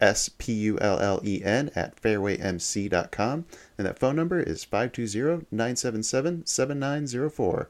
spullen@fairwaymc.com, and that phone number is 520-977-7904.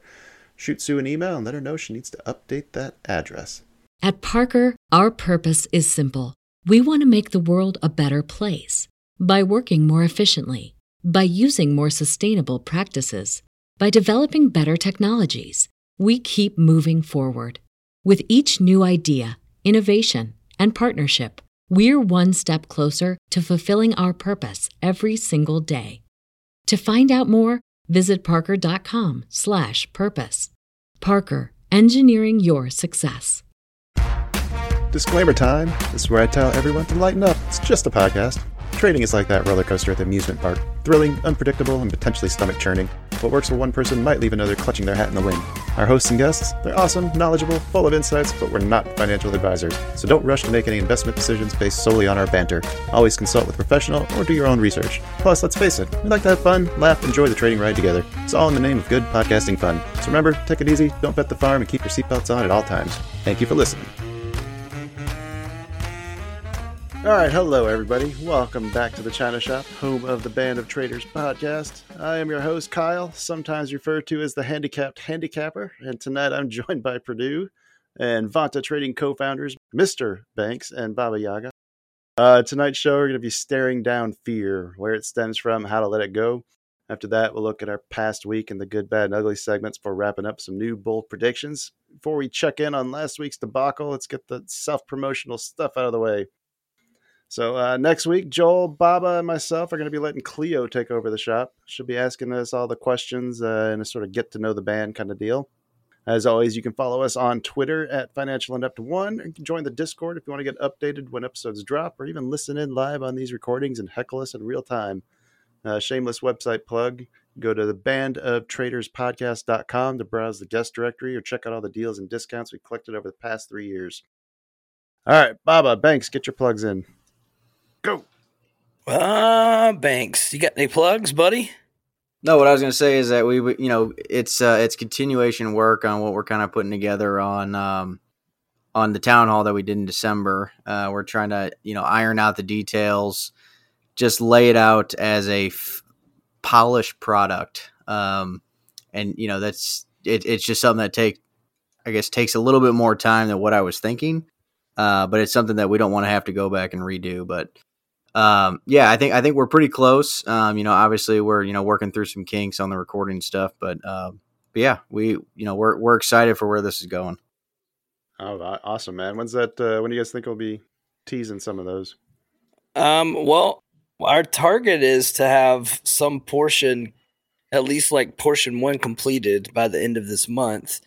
Shoot Sue an email and let her know she needs to update that address. At Parker, our purpose is simple. We want to make the world a better place. By working more efficiently, by using more sustainable practices, by developing better technologies, we keep moving forward. With each new idea, innovation, and partnership, we're one step closer to fulfilling our purpose every single day. To find out more, visit parker.com/purpose. Parker, engineering your success. Disclaimer time. This is where I tell everyone to lighten up. It's just a podcast. Trading is like that roller coaster at the amusement park. Thrilling, unpredictable, and potentially stomach-churning. What works for one person might leave another clutching their hat in the wind. Our hosts and guests, they're awesome, knowledgeable, full of insights, but we're not financial advisors. So don't rush to make any investment decisions based solely on our banter. Always consult with a professional or do your own research. Plus, let's face it, we like to have fun, laugh, enjoy the trading ride together. It's all in the name of good podcasting fun. So remember, take it easy, don't bet the farm, and keep your seatbelts on at all times. Thank you for listening. All right, hello everybody. Welcome back to the China Shop, home of the Band of Traders podcast. I am your host, Kyle, sometimes referred to as the handicapped handicapper. And tonight I'm joined by Purdue and Vanta Trading co-founders, Mr. Banks and Baba Yaga. Tonight's show, we're going to be staring down fear, where it stems from, how to let it go. After that, we'll look at our past week and the good, bad, and ugly segments for wrapping up some new bold predictions. Before we check in on last week's debacle, let's get the self-promotional stuff out of the way. So next week, Joel, Baba, and myself are going to be letting Cleo take over the shop. She'll be asking us all the questions and a sort of get to know the band kind of deal. As always, you can follow us on Twitter at FinancialIndepth1 and join the Discord if you want to get updated when episodes drop or even listen in live on these recordings and heckle us in real time. Shameless website plug. Go to thebandoftraderspodcast.com to browse the guest directory or check out all the deals and discounts we've collected over the past 3 years. All right, Baba, Banks, get your plugs in. Go. Banks, you got any plugs, buddy? No, what I was going to say is that it's continuation work on what we're kind of putting together on the town hall that we did in December. We're trying to, iron out the details, just lay it out as a polished product. It's just something that takes a little bit more time than what I was thinking. But it's something that we don't want to have to go back and redo, but I think we're pretty close. Obviously we're, working through some kinks on the recording stuff, but we're excited for where this is going. Oh, awesome, man. When's that, when do you guys think we'll be teasing some of those? Well, our target is to have some portion, at least like portion one, completed by the end of this month.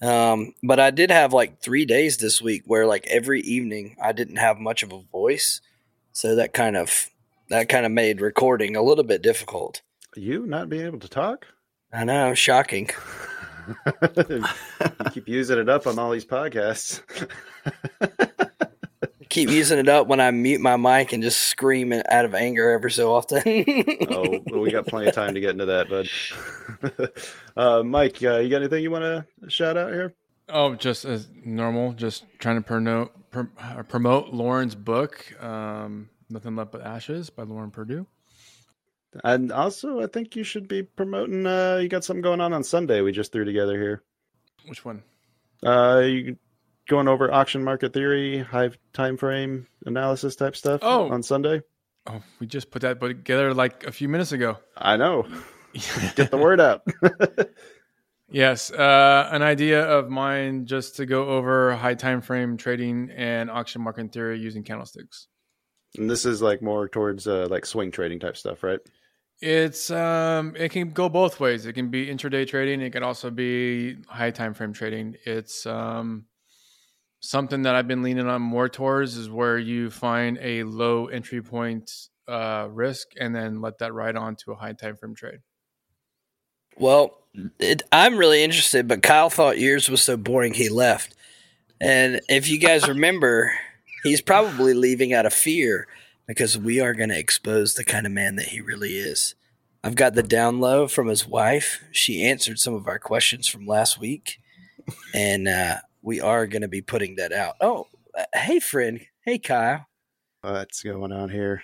But I did have like 3 days this week where like every evening I didn't have much of a voice. So that kind of made recording a little bit difficult. You not being able to talk? I know, shocking. You keep using it up on all these podcasts. Keep using it up when I mute my mic and just scream out of anger every so often. Oh, well, we got plenty of time to get into that, bud. Mike, you got anything you want to shout out here? Oh, just as normal, just trying to promote Lauren's book, Nothing Left But Ashes by Lauren Perdue. And also, I think you should be promoting, you got something going on Sunday we just threw together here. Which one? You going over auction market theory, high time frame analysis type stuff on Sunday. Oh, we just put that together like a few minutes ago. I know. Get the word out. Yes. An idea of mine just to go over high time frame trading and auction market theory using candlesticks. And this is like more towards like swing trading type stuff, right? It's it can go both ways. It can be intraday trading. It can also be high time frame trading. It's something that I've been leaning on more towards is where you find a low entry point risk and then let that ride on to a high time frame trade. Well, I'm really interested, but Kyle thought yours was so boring he left. And if you guys remember, he's probably leaving out of fear because we are going to expose the kind of man that he really is. I've got the down low from his wife. She answered some of our questions from last week, and we are going to be putting that out. Oh, hey, friend. Hey, Kyle. What's going on here?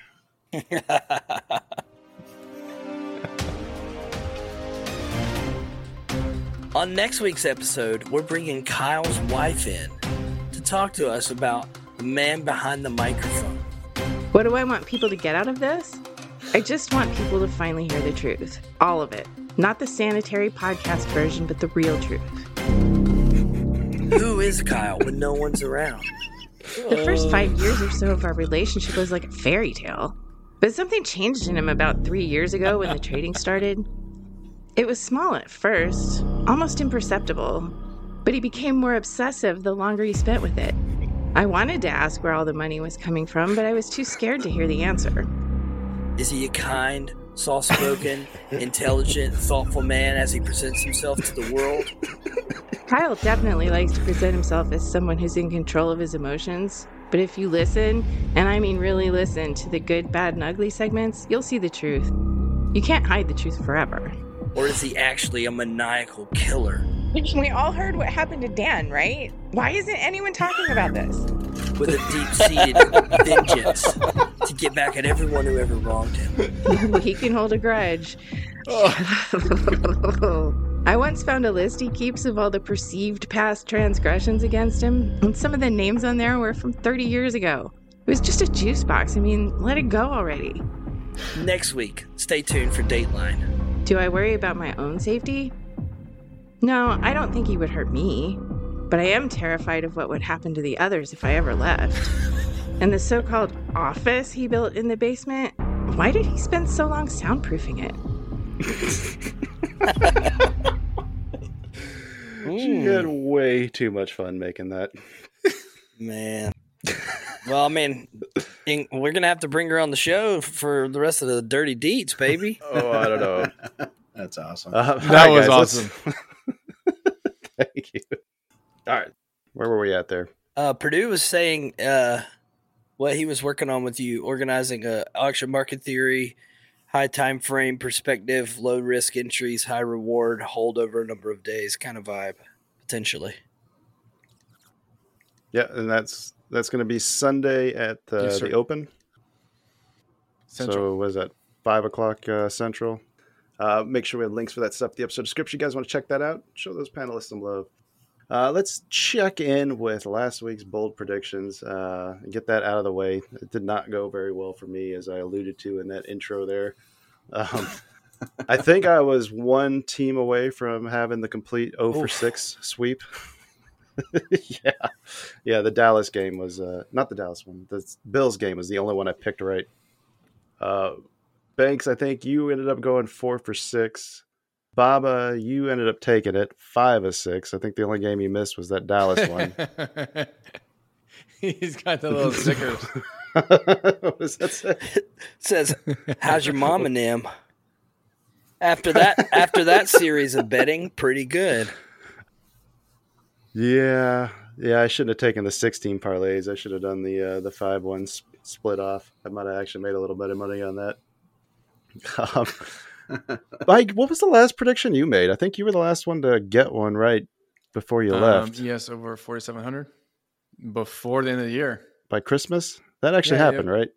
On next week's episode, we're bringing Kyle's wife in to talk to us about the man behind the microphone. What do I want people to get out of this? I just want people to finally hear the truth. All of it. Not the sanitary podcast version, but the real truth. Who is Kyle when no one's around? The first 5 years or so of our relationship was like a fairy tale. But something changed in him about 3 years ago when the trading started. It was small at first, almost imperceptible, but he became more obsessive the longer he spent with it. I wanted to ask where all the money was coming from, but I was too scared to hear the answer. Is he a kind, soft-spoken, intelligent, thoughtful man as he presents himself to the world? Kyle definitely likes to present himself as someone who's in control of his emotions, but if you listen, and I mean really listen, to the good, bad, and ugly segments, you'll see the truth. You can't hide the truth forever. Or is he actually a maniacal killer? We all heard what happened to Dan, right? Why isn't anyone talking about this? With a deep-seated vengeance to get back at everyone who ever wronged him. He can hold a grudge. Oh. I once found a list he keeps of all the perceived past transgressions against him, and some of the names on there were from 30 years ago. It was just a juice box. I mean, let it go already. Next week, stay tuned for Dateline. Do I worry about my own safety? No, I don't think he would hurt me, but I am terrified of what would happen to the others if I ever left. And the so-called office he built in the basement, why did he spend so long soundproofing it? She had way too much fun making that. Man. Well, I mean, we're going to have to bring her on the show for the rest of the dirty deets, baby. Oh, I don't know. That's awesome. That was awesome. Thank you. All right. Where were we at there? Purdue was saying what he was working on with you, organizing a auction market theory, high time frame perspective, low risk entries, high reward, hold over a number of days kind of vibe, potentially. Yeah, and that's going to be Sunday at the Open. Central. So what is that, 5 o'clock Central? Make sure we have links for that stuff in the episode description. You guys want to check that out? Show those panelists some love. Let's check in with last week's bold predictions and get that out of the way. It did not go very well for me, as I alluded to in that intro there. I think I was one team away from having the complete 0 for 6 sweep. Yeah. The Dallas game was not the Dallas one. The Bills game was the only one I picked right. Banks, I think you ended up going 4 for 6. Baba, you ended up taking it 5 of 6. I think the only game you missed was that Dallas one. He's got the little stickers. What does that say? It says, "How's your mom and them?" After that series of betting, pretty good. Yeah, I shouldn't have taken the 16 parlays. I should have done the 5-1 split off. I might have actually made a little bit of money on that. Mike, what was the last prediction you made? I think you were the last one to get one right before you left. Yes, over 4,700 before the end of the year. By Christmas? That actually happened, right?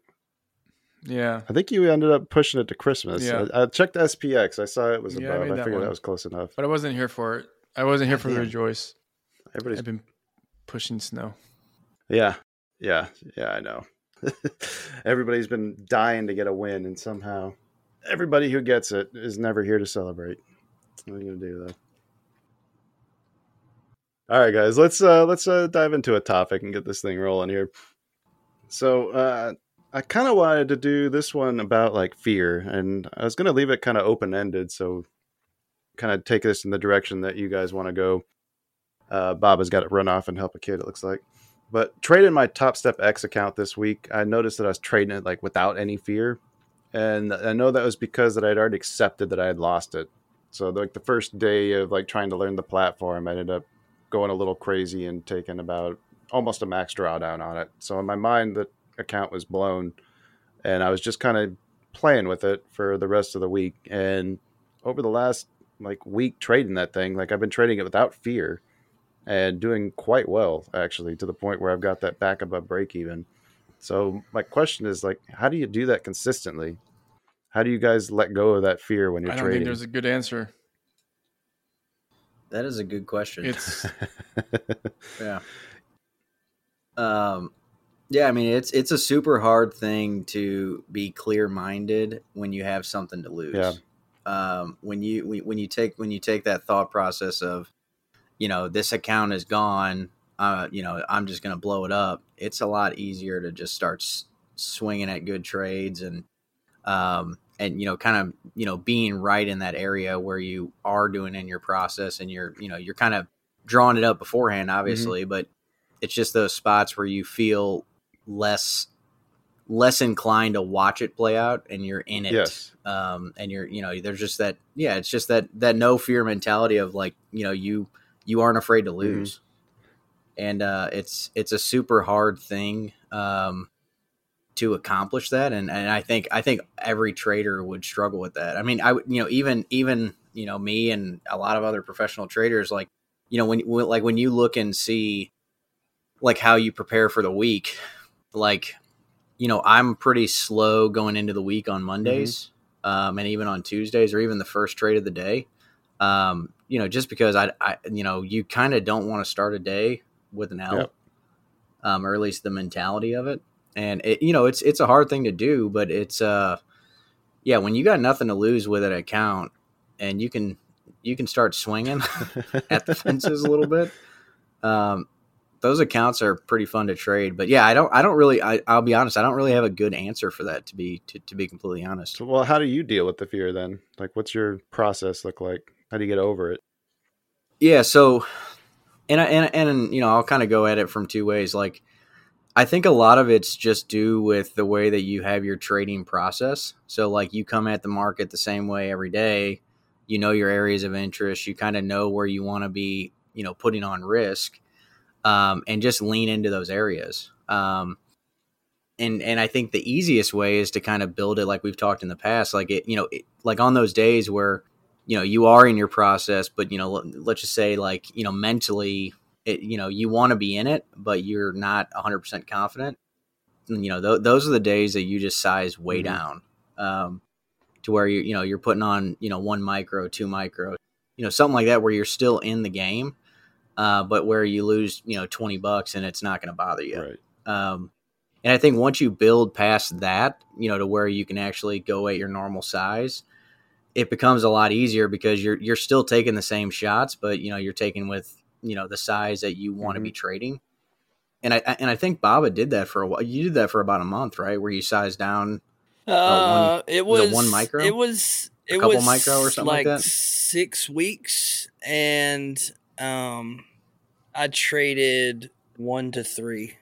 Yeah. I think you ended up pushing it to Christmas. Yeah. I checked SPX. I saw it was above. I figured that was close enough. But I wasn't here for it. I wasn't here for the rejoice. I've been pushing snow. Yeah, I know. Everybody's been dying to get a win, and somehow everybody who gets it is never here to celebrate. What are you going to do, though? All right, guys, let's dive into a topic and get this thing rolling here. So I kind of wanted to do this one about like fear, and I was going to leave it kind of open-ended. So kind of take this in the direction that you guys want to go. Bob has got to run off and help a kid, it looks like. But trading my Top Step X account this week, I noticed that I was trading it like without any fear. And I know that was because that I'd already accepted that I had lost it. So like the first day of like trying to learn the platform, I ended up going a little crazy and taking about almost a max drawdown on it. So in my mind, the account was blown and I was just kind of playing with it for the rest of the week. And over the last like week trading that thing, like I've been trading it without fear and doing quite well, actually, to the point where I've got that back above break even. So my question is, like, how do you do that consistently? How do you guys let go of that fear when you're trading? I don't think there's a good answer. That is a good question. It's yeah. Yeah, I mean, it's a super hard thing to be clear-minded when you have something to lose. Yeah. When you take that thought process of, you know, this account is gone, you know, I'm just going to blow it up. It's a lot easier to just start swinging at good trades and, you know, kind of, you know, being right in that area where you are doing in your process and you're, you know, you're kind of drawing it up beforehand, obviously, mm-hmm. but it's just those spots where you feel less inclined to watch it play out and you're in it. Yes. And you're, you know, there's just that, yeah, it's just that no fear mentality of like, you know, you aren't afraid to lose. Mm-hmm. And it's a super hard thing to accomplish that. And I think every trader would struggle with that. I mean, I would, you know, even, you know, me and a lot of other professional traders, like, you know, when you look and see like how you prepare for the week, like, you know, I'm pretty slow going into the week on Mondays, mm-hmm. And even on Tuesdays or even the first trade of the day. You know, just because I you know, you kind of don't want to start a day with an L, yep. Or at least the mentality of it. And it, you know, it's a hard thing to do, but it's, yeah, when you got nothing to lose with an account and you can start swinging at the fences a little bit. Those accounts are pretty fun to trade, but yeah, I'll be honest. I don't really have a good answer for that to be completely honest. Well, how do you deal with the fear then? Like, what's your process look like? How do you get over it? Yeah. So, and you know, I'll kind of go at it from two ways. Like, I think a lot of it's just due with the way that you have your trading process. So like you come at the market the same way every day, you know, your areas of interest, you kind of know where you want to be, you know, putting on risk. And just lean into those areas. And I think the easiest way is to kind of build it like we've talked in the past, like it, you know, like on those days where, you know, you are in your process, but, you know, let's just say like, you know, mentally, it, you know, you want to be in it, but you're not 100% confident. And, you know, those are the days that you just size way mm-hmm. down to where you know, you're putting on, you know, 1 micro, 2 micro, you know, something like that where you're still in the game. But where you lose, you know, $20 and it's not going to bother you. Right. And I think once you build past that, you know, to where you can actually go at your normal size, it becomes a lot easier because you're still taking the same shots, but you know, you're taking with, you know, the size that you want to mm-hmm. be trading. And I think Baba did that for a while. You did that for about a month, right? Where you sized down. It was 1 micro. It was a couple micro or something like that. 6 weeks and. I traded 1 to 3,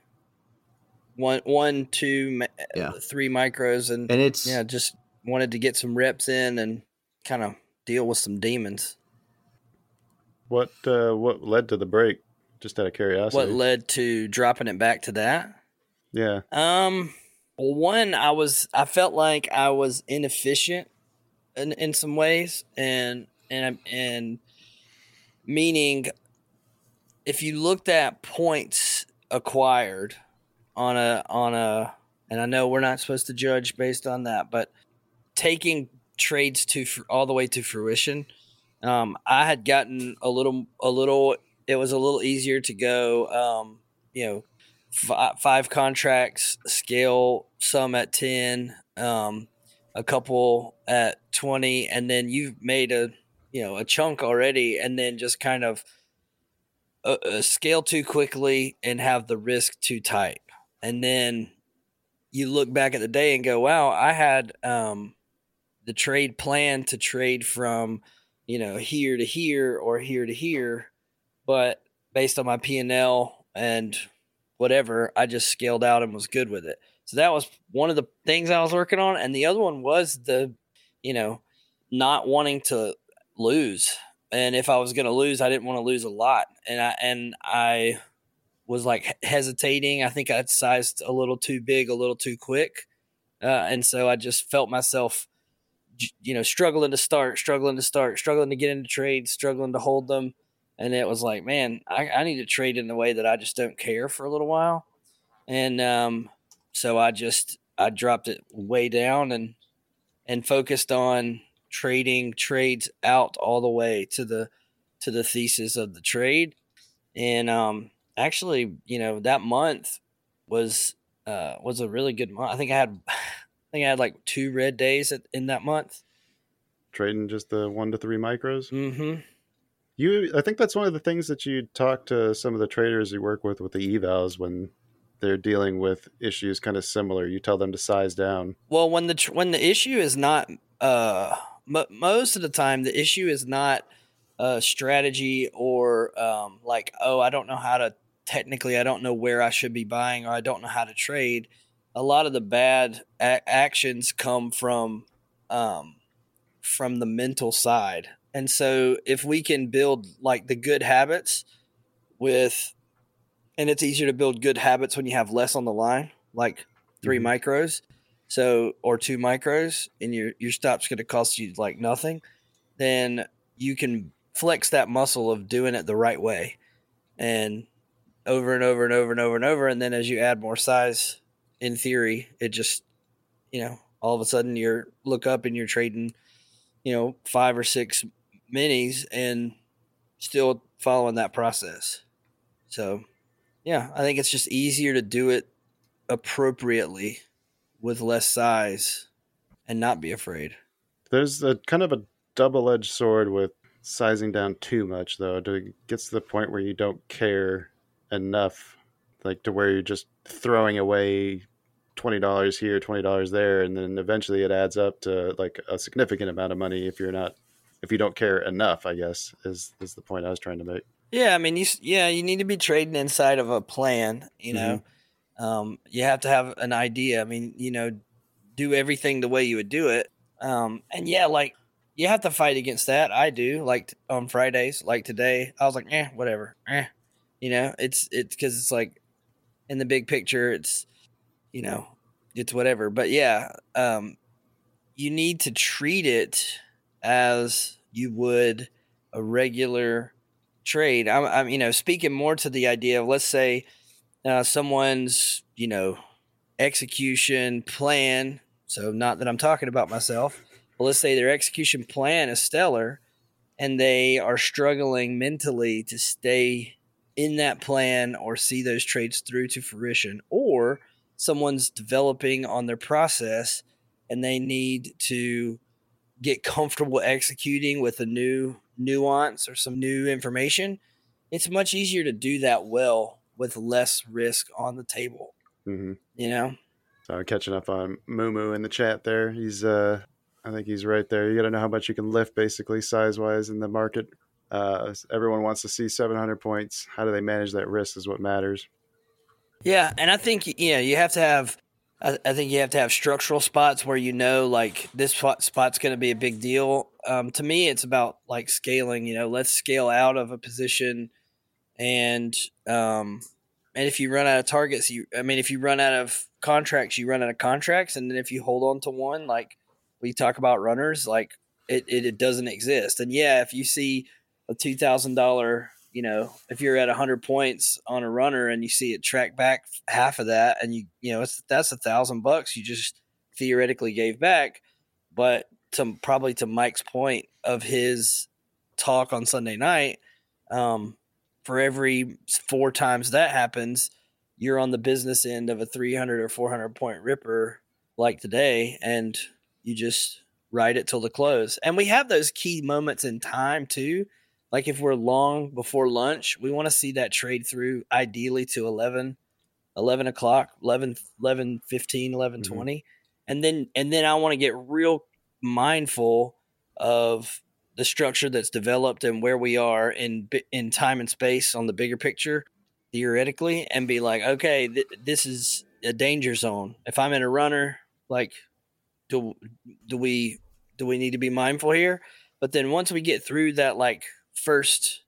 1, 2, yeah. 3 micros. And it's, yeah, just wanted to get some reps in and kind of deal with some demons. What led to the break? Just out of curiosity. What led to dropping it back to that? Yeah. One, I felt like I was inefficient in some ways and meaning, if you looked at points acquired on a, and I know we're not supposed to judge based on that, but taking trades to all the way to fruition, I had gotten a little. It was a little easier to go, you know, five contracts, scale some at 10, a couple at 20, and then you've made a chunk already, and then just kind of scale too quickly and have the risk too tight. And then you look back at the day and go, wow, I had the trade plan to trade from, you know, here to here or here to here. But based on my P&L and whatever, I just scaled out and was good with it. So that was one of the things I was working on. And the other one was the, you know, not wanting to lose. And if I was going to lose, I didn't want to lose a lot. And I was like hesitating. I think I sized a little too big, a little too quick. And so I just felt myself, you know, struggling to start, struggling to get into trades, struggling to hold them. And it was like, man, I need to trade in a way that I just don't care for a little while. And so I dropped it way down and focused on trading trades out all the way to the thesis of the trade. And actually, you know, that month was a really good month. I think I had like 2 red days in that month. Trading just the 1 to 3 micros. Mm-hmm. I think that's one of the things that you talk to some of the traders you work with the evals when they're dealing with issues kind of similar. You tell them to size down. Well, when the issue is not, most of the time, the issue is not strategy or like, oh, I don't know how to technically, I don't know where I should be buying or I don't know how to trade. A lot of the bad actions come from the mental side. And so if we can build like the good habits and it's easier to build good habits when you have less on the line, like 3 micros or 2 micros, and your stop's going to cost you like nothing, then you can flex that muscle of doing it the right way and over and over. And then as you add more size, in theory, it just, you know, all of a sudden you look up and you're trading, you know, 5 or 6 minis and still following that process. So, yeah, I think it's just easier to do it appropriately with less size and not be afraid. There's a kind of a double-edged sword with sizing down too much, though. It gets to the point where you don't care enough, like to where you're just throwing away $20 here, $20 there, and then eventually it adds up to like a significant amount of money if you don't care enough, I guess, is the point I was trying to make. Yeah, I mean, you need to be trading inside of a plan, you know. Mm-hmm. You have to have an idea. I mean, you know, do everything the way you would do it. And yeah, like you have to fight against that. I do, like on Fridays, like today, I was like, whatever. You know, it's because it's like in the big picture, it's, you know, it's whatever. But yeah, you need to treat it as you would a regular trade. I'm you know, speaking more to the idea of, let's say someone's, you know, execution plan. So not that I'm talking about myself, but let's say their execution plan is stellar and they are struggling mentally to stay in that plan or see those trades through to fruition, or someone's developing on their process and they need to get comfortable executing with a new nuance or some new information. It's much easier to do that well with less risk on the table. Mm-hmm. You know? So I'm catching up on Mumu in the chat there. He's, I think he's right there. You got to know how much you can lift basically size wise in the market. Everyone wants to see 700 points. How do they manage that risk is what matters. Yeah, and I think, you know, you have to have structural spots where, you know, like this spot's going to be a big deal. To me, it's about like scaling. You know, let's scale out of a position, and if you run out of targets, if you run out of contracts, you run out of contracts, and then if you hold on to one, like we talk about runners, like it doesn't exist. And yeah, if you see a $2,000. You know, if you're at 100 points on a runner and you see it track back half of that, and you know, that's $1,000 you just theoretically gave back. But probably to Mike's point of his talk on Sunday night, for every 4 times that happens, you're on the business end of a 300 or 400 point ripper like today, and you just ride it till the close. And we have those key moments in time too, Like if we're long before lunch, we want to see that trade through ideally to 11 o'clock, 11:15, 11:20. And then I want to get real mindful of the structure that's developed and where we are in time and space on the bigger picture theoretically, and be like, okay, this is a danger zone. If I'm in a runner, like do we need to be mindful here? But then once we get through that, like first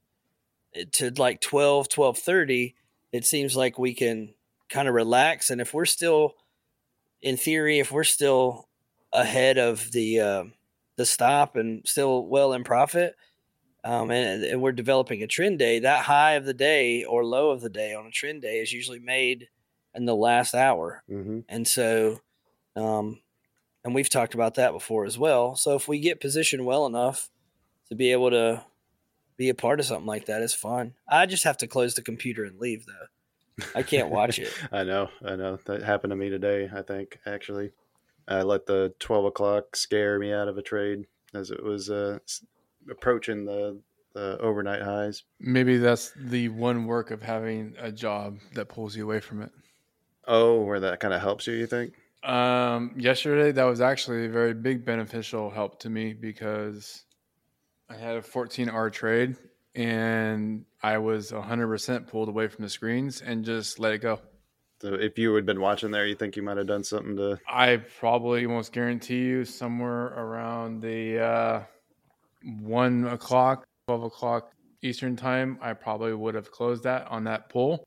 to like 12:30, it seems like we can kind of relax. And if we're still, in theory, if we're still ahead of the stop and still well in profit, and we're developing a trend day, that high of the day or low of the day on a trend day is usually made in the last hour. Mm-hmm. And so, and we've talked about that before as well. So if we get positioned well enough to be able to be a part of something like that, it's fun. I just have to close the computer and leave though. I can't watch it. I know. That happened to me today, I think, actually. I let the 12 o'clock scare me out of a trade as it was approaching the overnight highs. Maybe that's the one work of having a job that pulls you away from it. Oh, where that kind of helps you think? Yesterday, that was actually a very big beneficial help to me because I had a 14-hour trade and I was 100% pulled away from the screens and just let it go. So if you had been watching there, you think you might have done something to... I probably almost guarantee you somewhere around the 1 o'clock, 12 o'clock Eastern time, I probably would have closed that on that pull.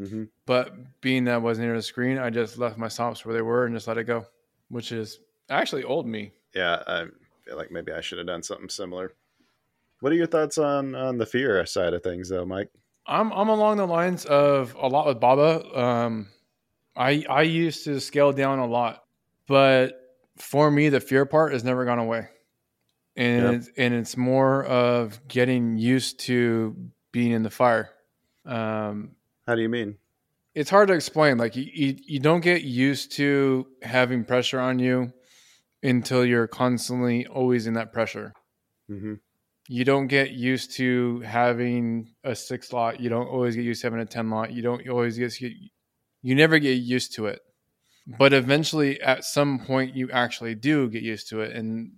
Mm-hmm. But being that I wasn't near the screen, I just left my stops where they were and just let it go, which is actually old me. Yeah, I feel like maybe I should have done something similar. What are your thoughts on the fear side of things, though, Mike? I'm along the lines of a lot with Baba. I used to scale down a lot, but for me, the fear part has never gone away. And it's more of getting used to being in the fire. How do you mean? It's hard to explain. Like you don't get used to having pressure on you until you're constantly always in that pressure. Mm-hmm. You don't get used to having a 6 lot. You don't always get used to having a 10 lot. You never get used to it. But eventually, at some point, you actually do get used to it. And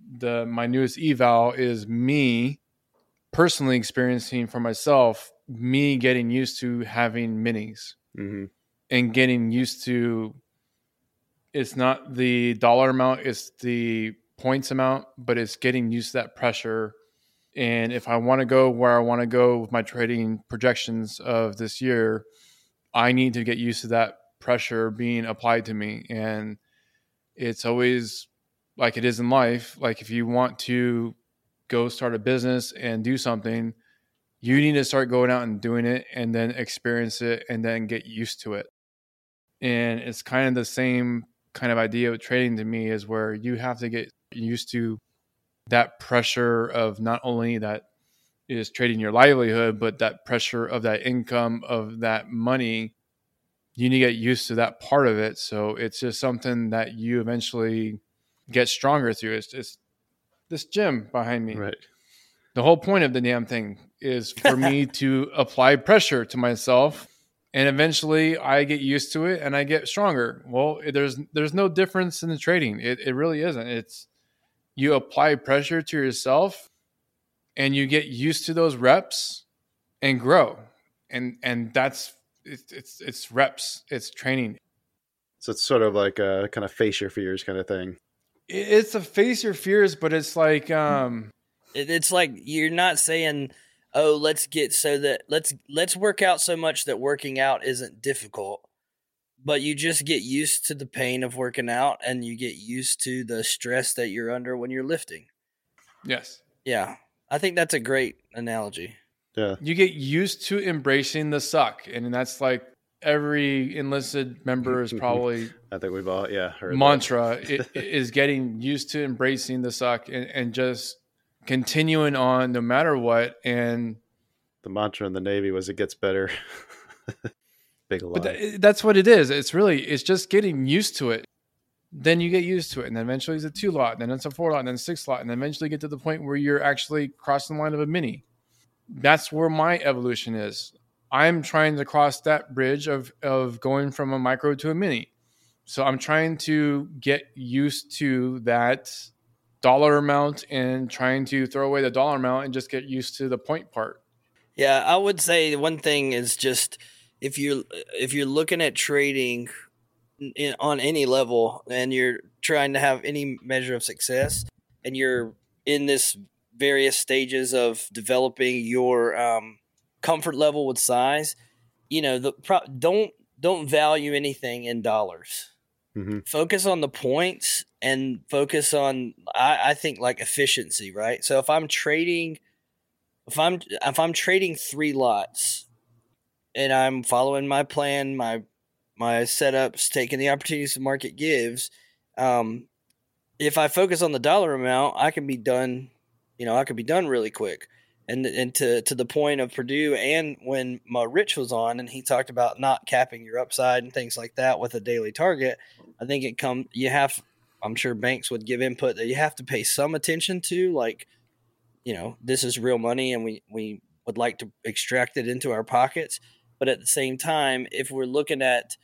my newest eval is me personally experiencing for myself, me getting used to having minis and getting used to, it's not the dollar amount, it's the points amount, but it's getting used to that pressure. And if I want to go where I want to go with my trading projections of this year, I need to get used to that pressure being applied to me. And it's always like it is in life. Like if you want to go start a business and do something, you need to start going out and doing it and then experience it and then get used to it. And it's kind of the same kind of idea with trading to me is where you have to get used to that pressure of not only that is trading your livelihood, but that pressure of that income, of that money. You need to get used to that part of it. So it's just something that you eventually get stronger through. It's just this gym behind me. Right. The whole point of the damn thing is for me to apply pressure to myself, and eventually I get used to it and I get stronger. Well, there's no difference in the trading. It really isn't. It's, you apply pressure to yourself and you get used to those reps and grow. And that's, it's reps, it's training. So it's sort of like a kind of face your fears kind of thing. It's a face your fears, but it's like, it's like, you're not saying, oh, let's work out so much that working out isn't difficult. But you just get used to the pain of working out, and you get used to the stress that you're under when you're lifting. Yes. Yeah. I think that's a great analogy. Yeah. You get used to embracing the suck. And that's like every enlisted member is probably I think we've all heard mantra is getting used to embracing the suck and just continuing on no matter what. And the mantra in the Navy was, it gets better. Big lie. But that's what it is. It's just getting used to it. Then you get used to it. And then eventually it's a 2 lot. And then it's a 4 lot. And then 6 lot. And then eventually you get to the point where you're actually crossing the line of a mini. that's where my evolution is. I'm trying to cross that bridge of going from a micro to a mini. So I'm trying to get used to that dollar amount and trying to throw away the dollar amount and just get used to the point part. Yeah, I would say one thing is just if you're looking at trading on any level and you're trying to have any measure of success and you're in this various stages of developing your comfort level with size, don't value anything in dollars. Mm-hmm. Focus on the points and focus on, I think, like efficiency, right? So if I'm trading, if I'm trading 3 lots and I'm following my plan, my setups, taking the opportunities the market gives, if I focus on the dollar amount, I can be done. I could be done really quick. And to the point of Purdue, and when Ma Rich was on and he talked about not capping your upside and things like that with a daily target, I think I'm sure banks would give input that you have to pay some attention to, like, this is real money and we would like to extract it into our pockets. But at the same time, if we're looking at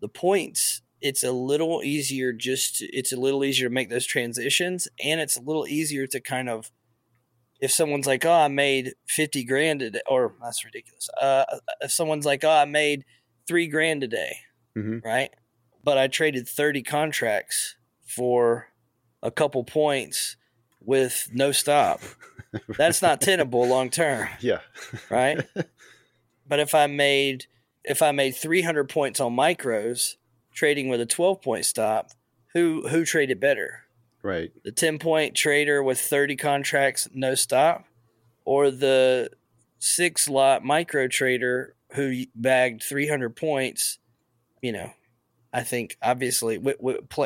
the points, it's a little easier to make those transitions, and it's a little easier to kind of, if someone's like, oh, I made 50 grand a day, or that's ridiculous. If someone's like, oh, I made 3 grand a day, mm-hmm. right? But I traded 30 contracts for a couple points with no stop. That's not tenable long term. Yeah. Right. But if I made 300 points on micros trading with a 12-point stop, who traded better? Right. The 10-point trader with 30 contracts, no stop, or the 6-lot micro trader who bagged 300 points, I think obviously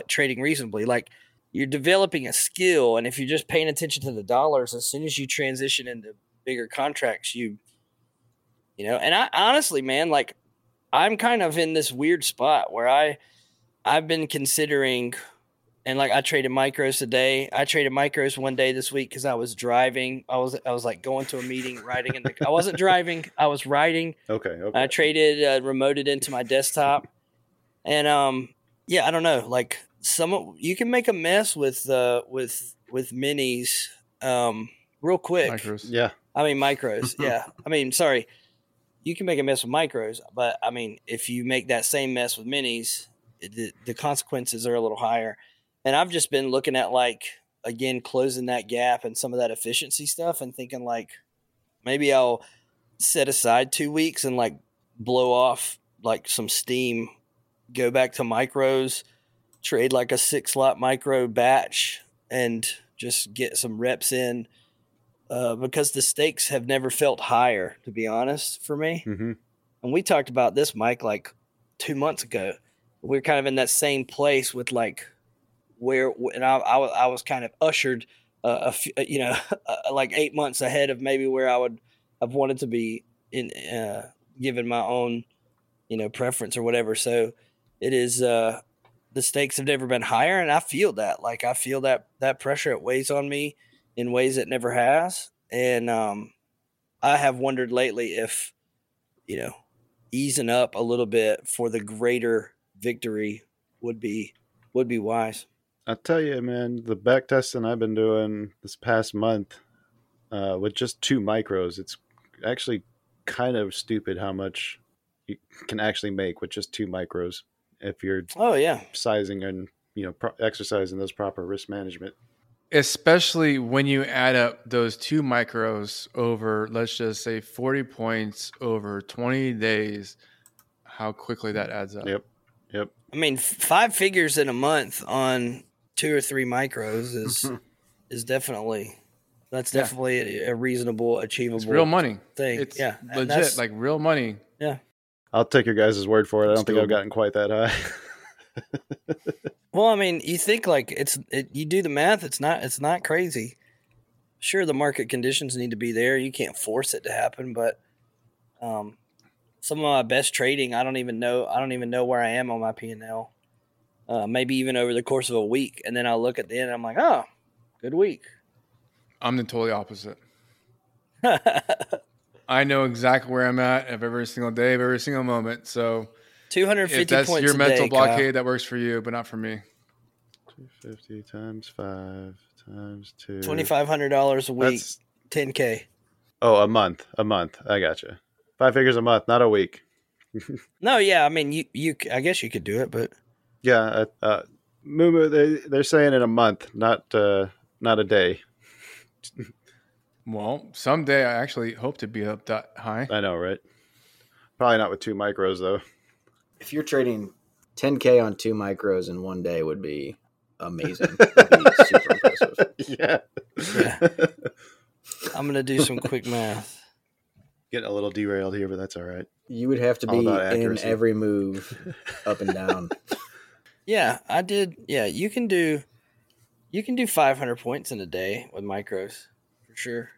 trading reasonably, like you're developing a skill. And if you're just paying attention to the dollars, as soon as you transition into bigger contracts, and I honestly, man, like I'm kind of in this weird spot where I've been considering. And like I traded micros today. I traded micros one day this week because I was driving. I was like going to a meeting, riding in the I wasn't driving. I was riding. Okay. I traded, remoted into my desktop, and I don't know. Like you can make a mess with minis, real quick. Micros. Yeah. I mean micros. Yeah. I mean sorry, you can make a mess with micros, but I mean if you make that same mess with minis, the consequences are a little higher. And I've just been looking at, like, again, closing that gap and some of that efficiency stuff and thinking, like, maybe I'll set aside 2 weeks and, like, blow off, like, some steam, go back to micros, trade, like, a 6-lot micro batch and just get some reps in because the stakes have never felt higher, to be honest, for me. Mm-hmm. And we talked about this, Mike, like, 2 months ago. We're kind of in that same place with, like – I was kind of ushered, like 8 months ahead of maybe where I would have wanted to be in, given my own, preference or whatever. So it is, the stakes have never been higher. And I feel that, that pressure, it weighs on me in ways it never has. And, I have wondered lately if, easing up a little bit for the greater victory would be wise. I'll tell you, man, the back testing I've been doing this past month with just 2 micros, it's actually kind of stupid how much you can actually make with just 2 micros if you're sizing and exercising those proper risk management. Especially when you add up those 2 micros over, let's just say 40 points over 20 days, how quickly that adds up. Yep. I mean, 5 figures in a month on 2 or 3 micros is definitely a reasonable, achievable. It's real money thing. It's legit, like real money. Yeah, I'll take your guys' word for it. I don't think I've gotten quite that high. Well, I mean, you think like you do the math. It's not crazy. Sure, the market conditions need to be there. You can't force it to happen, but some of my best trading, I don't even know where I am on my P&L. Maybe even over the course of a week, and then I look at the end and I'm like, "Oh, good week." I'm the totally opposite. I know exactly where I'm at of every single day, of every single moment. So 250 if that's points your mental day, blockade, Kyle. That works for you, but not for me. 250 times 5 times 2. $2,500 a week, that's, 10K. Oh, a month. I gotcha. 5 figures a month, not a week. No, yeah. I mean, you. I guess you could do it, but yeah. Mumu, they're saying in a month, not a day. Well, someday I actually hope to be up that high. I know, right? Probably not with 2 micros though. If you're trading 10K on 2 micros in one day, would be amazing. Would be super impressive. Yeah. I'm gonna do some quick math. Getting a little derailed here, but that's all right. You would have to be in every move up and down. Yeah, I did. Yeah, you can do 500 points in a day with micros for sure.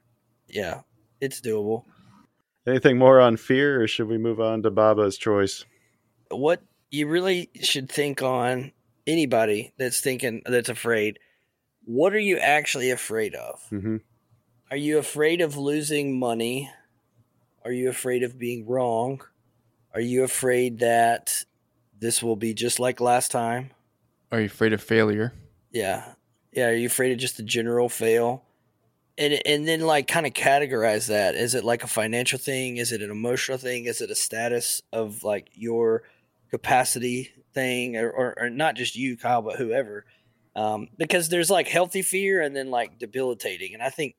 Yeah, it's doable. Anything more on fear, or should we move on to Baba's choice? What you really should think on, anybody that's thinking that's afraid, what are you actually afraid of? Mm-hmm. Are you afraid of losing money? Are you afraid of being wrong? Are you afraid that this will be just like last time? Are you afraid of failure? Yeah. Are you afraid of just the general fail? And then like kind of categorize that. Is it like a financial thing? Is it an emotional thing? Is it a status of like your capacity thing? Or not just you, Kyle, but whoever. Because there's like healthy fear and then like debilitating. And I think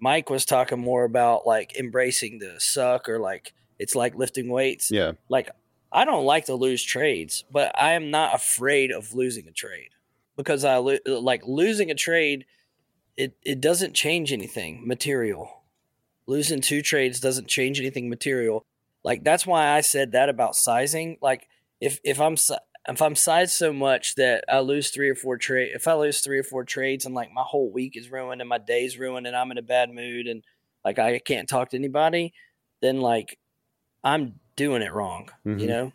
Mike was talking more about like embracing the suck, or like it's like lifting weights. Yeah. Like I don't like to lose trades, but I am not afraid of losing a trade, because I like losing a trade. It doesn't change anything material. Losing 2 trades doesn't change anything material. Like that's why I said that about sizing. Like if I'm sized so much that I lose 3 or 4 trades, if I lose 3 or 4 trades and like my whole week is ruined and my day's ruined and I'm in a bad mood and like I can't talk to anybody, then like I'm doing it wrong, mm-hmm. you know?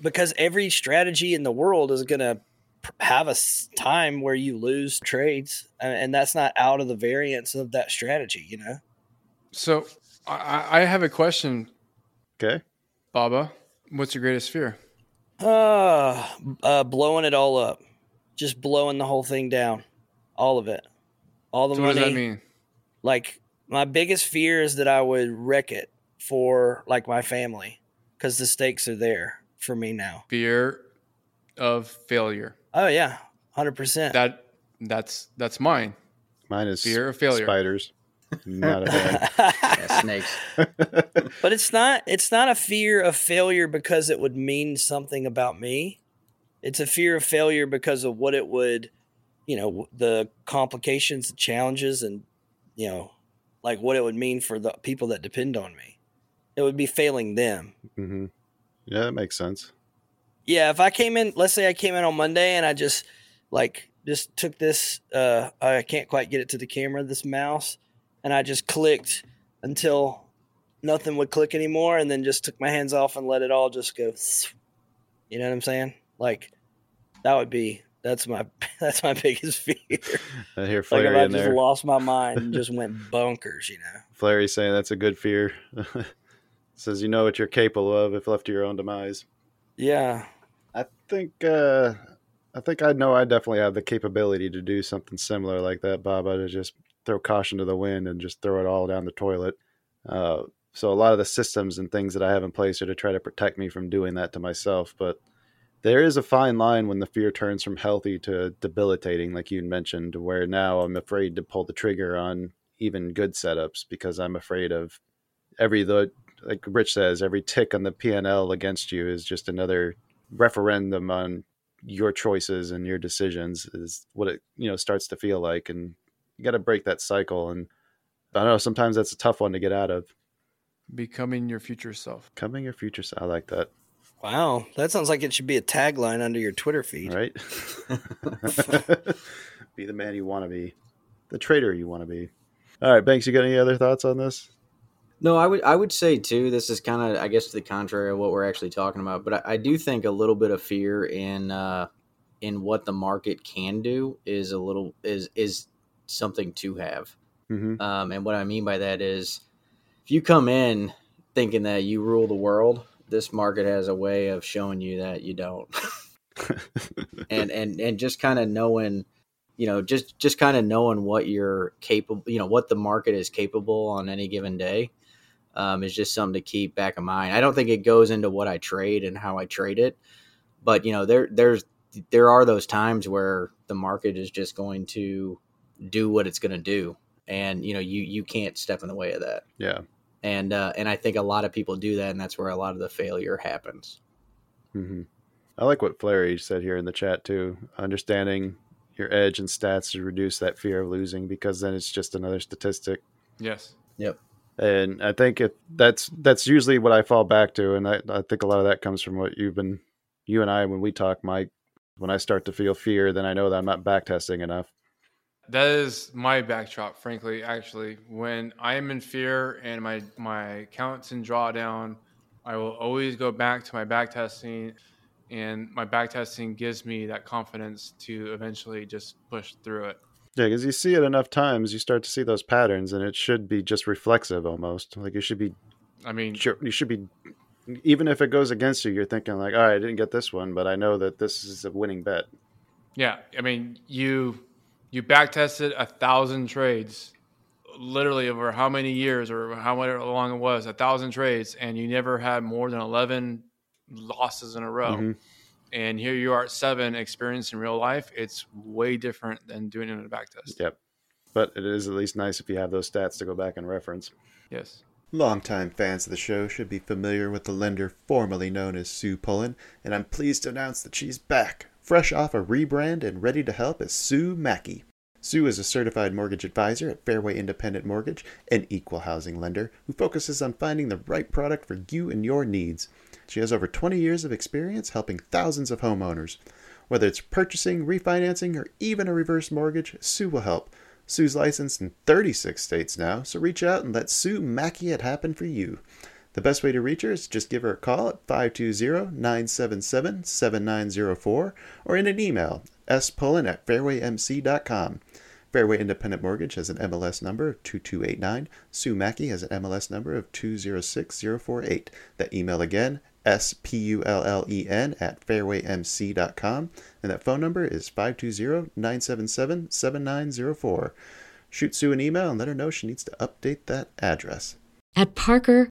Because every strategy in the world is going to have a time where you lose trades, and that's not out of the variance of that strategy, you know? So I have a question. Okay. Baba, what's your greatest fear? Blowing it all up, just blowing the whole thing down, all of it, all the money. What does that mean? Like my biggest fear is that I would wreck it for like my family, because the stakes are there for me now. Fear of failure. Oh yeah, 100%. That's mine. Mine is fear of failure. Spiders. Not a bad. Yeah, snakes. But it's not a fear of failure because it would mean something about me. It's a fear of failure because of what it would, you know, the complications, the challenges, and, you know, like what it would mean for the people that depend on me. It would be failing them. Mm-hmm. Yeah, that makes sense. Yeah, if I came in, let's say I came in on Monday and I just took this, I can't quite get it to the camera, this mouse, and I just clicked until nothing would click anymore, and then just took my hands off and let it all just go. You know what I'm saying? Like that's my biggest fear. I hear Flair like if I in just there. Lost my mind and just went bonkers, you know. Flair's saying that's a good fear. Says you know what you're capable of if left to your own demise. Yeah. I think I know I definitely have the capability to do something similar like that, Baba, to just throw caution to the wind and just throw it all down the toilet. So a lot of the systems and things that I have in place are to try to protect me from doing that to myself. But there is a fine line when the fear turns from healthy to debilitating, like you mentioned, where now I'm afraid to pull the trigger on even good setups because I'm afraid of like Rich says, every tick on the P&L against you is just another referendum on your choices and your decisions is what it, you know, starts to feel like. And you got to break that cycle. And I don't know, sometimes that's a tough one to get out of. Becoming your future self. Becoming your future self. I like that. Wow. That sounds like it should be a tagline under your Twitter feed. Right? Be the man you want to be. The trader you want to be. All right, Banks, you got any other thoughts on this? No, I would say, too, this is kind of, I guess, to the contrary of what we're actually talking about. But I do think a little bit of fear in what the market can do is something to have. Mm-hmm. And what I mean by that is if you come in thinking that you rule the world, this market has a way of showing you that you don't. and just kind of knowing, you know, just kind of knowing what you're capable, you know, what the market is capable on any given day, is just something to keep back in mind. I don't think it goes into what I trade and how I trade it, but you know, there are those times where the market is just going to do what it's going to do. And, you know, you can't step in the way of that. Yeah. And I think a lot of people do that, and that's where a lot of the failure happens. Mm-hmm. I like what Flary said here in the chat too. Understanding your edge and stats to reduce that fear of losing, because then it's just another statistic. Yes. Yep. And I think if that's usually what I fall back to. And I think a lot of that comes from what you and I, when we talk, Mike, when I start to feel fear, then I know that I'm not backtesting enough. That is my backdrop, frankly, actually. When I am in fear and my account's in drawdown, I will always go back to my backtesting, and my backtesting gives me that confidence to eventually just push through it. Yeah, because you see it enough times, you start to see those patterns, and it should be just reflexive almost. Like you should be, even if it goes against you, you're thinking like, all right, I didn't get this one, but I know that this is a winning bet. Yeah, I mean, You backtested 1,000 trades, literally over how many years or how long it was, 1,000 trades, and you never had more than 11 losses in a row. Mm-hmm. And here you are at 7, experienced in real life. It's way different than doing it in a backtest. Yep. But it is at least nice if you have those stats to go back and reference. Yes. Longtime fans of the show should be familiar with the lender formerly known as Sue Pullen, and I'm pleased to announce that she's back. Fresh off a rebrand and ready to help is Sue Makki. Sue is a certified mortgage advisor at Fairway Independent Mortgage, an equal housing lender who focuses on finding the right product for you and your needs. She has over 20 years of experience helping thousands of homeowners. Whether it's purchasing, refinancing, or even a reverse mortgage, Sue will help. Sue's licensed in 36 states now, so reach out and let Sue Makki it happen for you. The best way to reach her is just give her a call at 520-977-7904 or in an email, spullen@fairwaymc.com. Fairway Independent Mortgage has an MLS number of 2289. Sue Makki has an MLS number of 206048. That email again, spullen@fairwaymc.com. And that phone number is 520-977-7904. Shoot Sue an email and let her know she needs to update that address. At Parker,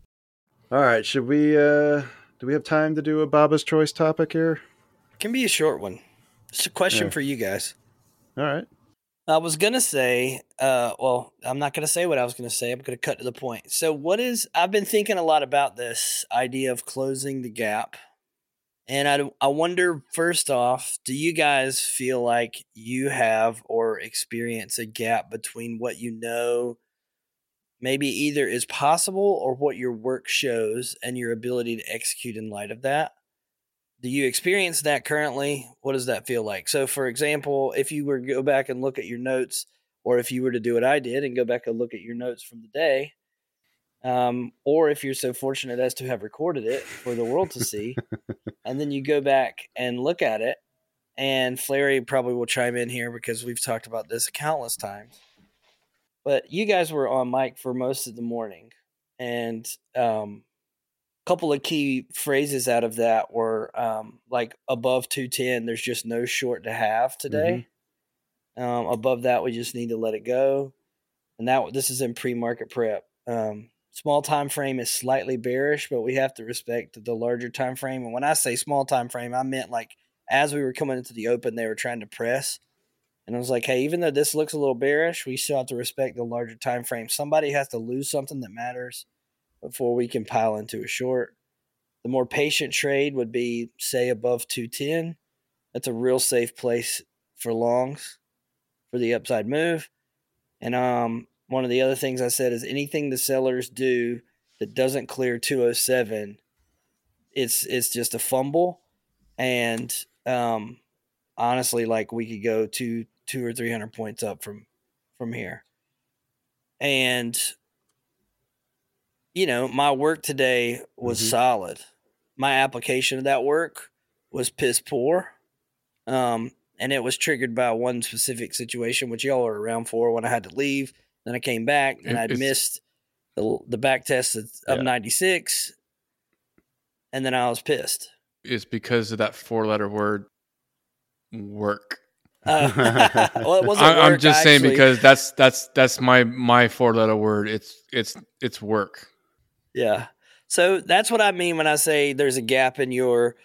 All right, should we, do we have time to do a Baba's Choice topic here? It can be a short one. It's a question for you guys. All right. I was going to say, I'm not going to say what I was going to say. I'm going to cut to the point. So I've been thinking a lot about this idea of closing the gap. And I wonder, first off, do you guys feel like you have or experience a gap between what you know maybe either is possible or what your work shows and your ability to execute in light of that? Do you experience that currently? What does that feel like? So for example, if you were to go back and look at your notes, or if you were to do what I did and go back and look at your notes from the day, or if you're so fortunate as to have recorded it for the world to see, and then you go back and look at it, and Flary probably will chime in here because we've talked about this countless times. But you guys were on mic for most of the morning, and a couple of key phrases out of that were like above 210, there's just no short to have today. Mm-hmm. Above that, we just need to let it go. And now this is in pre-market prep. Small time frame is slightly bearish, but we have to respect the larger time frame. And when I say small time frame, I meant like as we were coming into the open, they were trying to press. And I was like, hey, even though this looks a little bearish, we still have to respect the larger time frame. Somebody has to lose something that matters before we can pile into a short. The more patient trade would be, say, above 210. That's a real safe place for longs for the upside move. And one of the other things I said is anything the sellers do that doesn't clear 207, it's just a fumble. And honestly, like, we could go to 200 or 300 points up from here. And, you know, my work today was solid. My application of that work was piss poor. And it was triggered by one specific situation, which y'all were around for, when I had to leave. Then I came back and I'd missed the back test of 96. And then I was pissed. It's because of that four-letter word, work. Well, it wasn't work, I'm just saying, because that's my four-letter word. It's work. Yeah. So that's what I mean when I say there's a gap in your,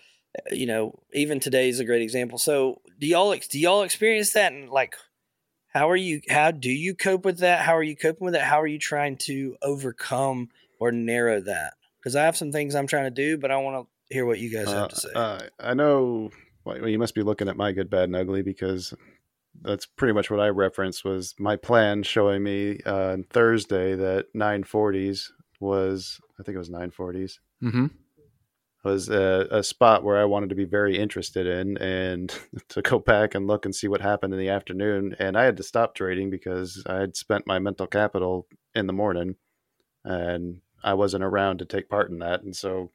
you know, even today is a great example. So do y'all experience that? And like, how do you cope with that? How are you coping with it? How are you trying to overcome or narrow that? Because I have some things I'm trying to do, but I want to hear what you guys have to say. I know. Well, you must be looking at my good, bad, and ugly, because that's pretty much what I referenced was my plan showing me on Thursday that 940s was, I think it was 940s, was a spot where I wanted to be very interested in, and to go back and look and see what happened in the afternoon. And I had to stop trading because I had spent my mental capital in the morning and I wasn't around to take part in that. And so,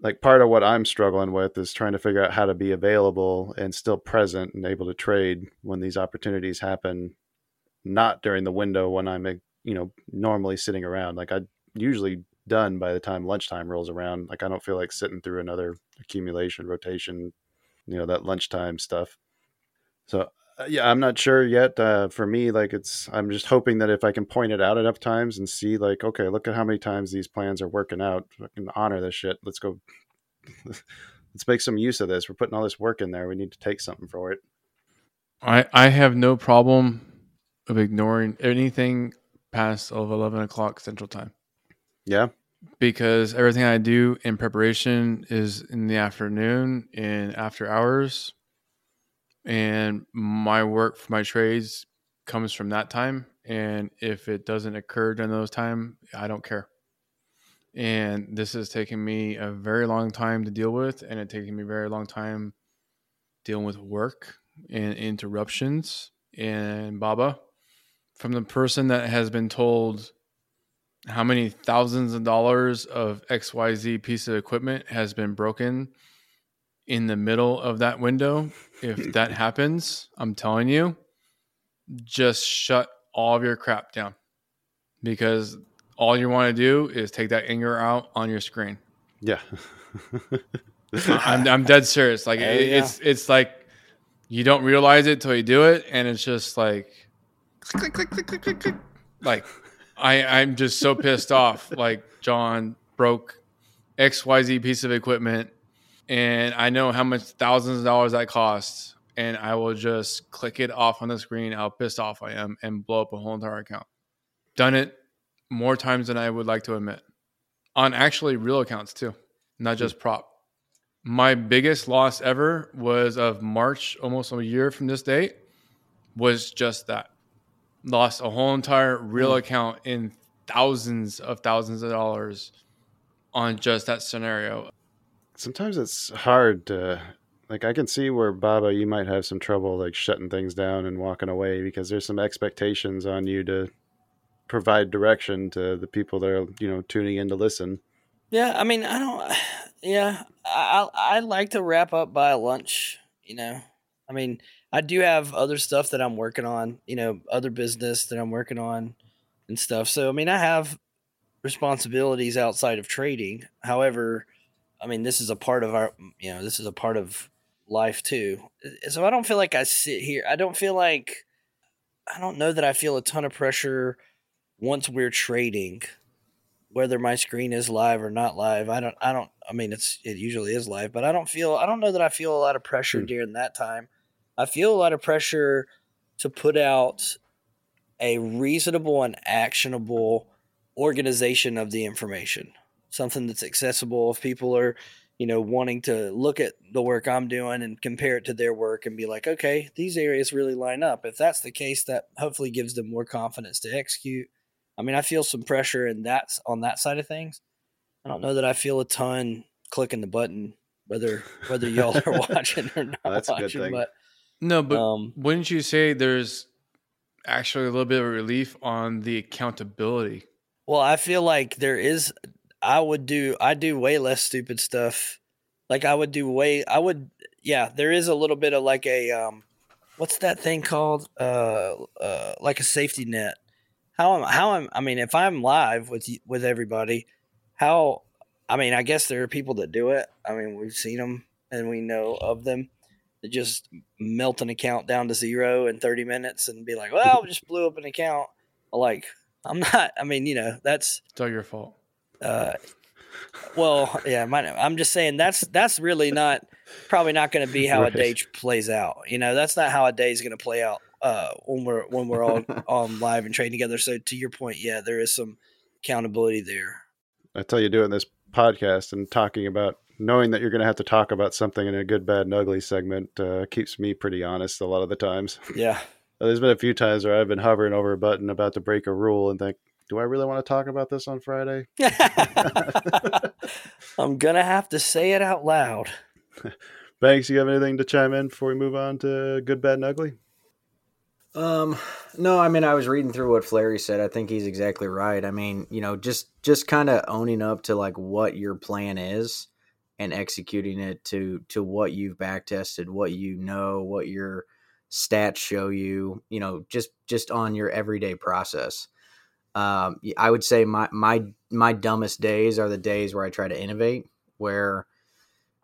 like, part of what I'm struggling with is trying to figure out how to be available and still present and able to trade when these opportunities happen, not during the window when I'm, you know, normally sitting around. Like, I'm usually done by the time lunchtime rolls around. Like, I don't feel like sitting through another accumulation, rotation, you know, that lunchtime stuff. So yeah, I'm not sure yet. For me, like, I'm just hoping that if I can point it out enough times and see, like, okay, look at how many times these plans are working out. I can honor this shit. Let's go. Let's make some use of this. We're putting all this work in there. We need to take something for it. I have no problem of ignoring anything past 11 o'clock Central Time. Yeah. Because everything I do in preparation is in the afternoon and after hours. And my work for my trades comes from that time. And if it doesn't occur during those time, I don't care. And this has taken me a very long time to deal with. And it taking me a very long time dealing with work and interruptions. And Baba, from the person that has been told how many thousands of dollars of XYZ piece of equipment has been broken in the middle of that window, if that happens, I'm telling you, just shut all of your crap down, because all you want to do is take that anger out on your screen. Yeah. I'm dead serious. Like, it's like you don't realize it till you do it. And it's just like, click, click, click, click, click, click. Like, I'm just so pissed off. Like, John broke XYZ piece of equipment. And I know how much thousands of dollars that costs, and I will just click it off on the screen, how pissed off I am, and blow up a whole entire account. Done it more times than I would like to admit. On actually real accounts too, not just prop. My biggest loss ever was of March, almost a year from this date, was just that. Lost a whole entire real account in thousands of dollars on just that scenario. Sometimes it's hard to, like, I can see where, Baba, you might have some trouble, like, shutting things down and walking away, because there's some expectations on you to provide direction to the people that are, you know, tuning in to listen. Yeah. I mean, I like to wrap up by lunch, you know. I mean, I do have other stuff that I'm working on, you know, other business that I'm working on and stuff. So, I mean, I have responsibilities outside of trading. However, I mean, this is a part of life too. So I don't feel like I sit here. I don't know that I feel a ton of pressure once we're trading, whether my screen is live or not live. It usually is live, but I don't know that I feel a lot of pressure during that time. I feel a lot of pressure to put out a reasonable and actionable organization of the information. Something that's accessible if people are, you know, wanting to look at the work I'm doing and compare it to their work and be like, okay, these areas really line up. If that's the case, that hopefully gives them more confidence to execute. I mean, I feel some pressure in that, on that side of things. I don't know that I feel a ton clicking the button, whether y'all are watching or not. Well, that's watching, a good thing. But wouldn't you say there's actually a little bit of relief on the accountability? Well, I feel like there is. I do way less stupid stuff. Like there is a little bit of like a, what's that thing called? Like a safety net. If I'm live with everybody, I guess there are people that do it. I mean, we've seen them and we know of them that just melt an account down to zero in 30 minutes and be like, well, we just blew up an account. Like, I'm not, it's all your fault. I'm just saying that's really probably not going to be how a day plays out. You know, that's not how a day is going to play out when we're all on live and trading together. So to your point, yeah, there is some accountability there. That's how you do it in this podcast, and talking about knowing that you're going to have to talk about something in a good, bad, and ugly segment keeps me pretty honest a lot of the times. Yeah. There's been a few times where I've been hovering over a button about to break a rule and think, do I really want to talk about this on Friday? I'm going to have to say it out loud. Banks, you have anything to chime in before we move on to good, bad, and ugly? No, I mean, I was reading through what Flaherty said. I think he's exactly right. I mean, you know, just kind of owning up to like what your plan is and executing it to what you've back tested, what you know, what your stats show you, you know, just on your everyday process. I would say my dumbest days are the days where I try to innovate, where,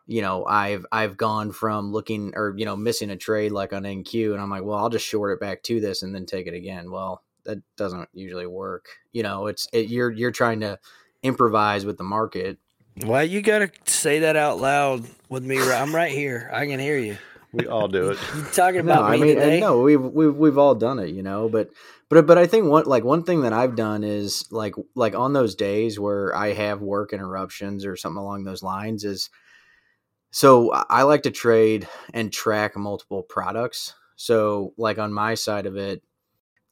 you know, I've gone from looking or, you know, missing a trade like on NQ and I'm like, well, I'll just short it back to this and then take it again. Well, that doesn't usually work. You know, you're trying to improvise with the market. Why you got to say that out loud with me? I'm right here. I can hear you. We all do it. You talking about me today? No, we've all done it, you know, but I think one thing that I've done is like on those days where I have work interruptions or something along those lines is, so I like to trade and track multiple products. So like on my side of it,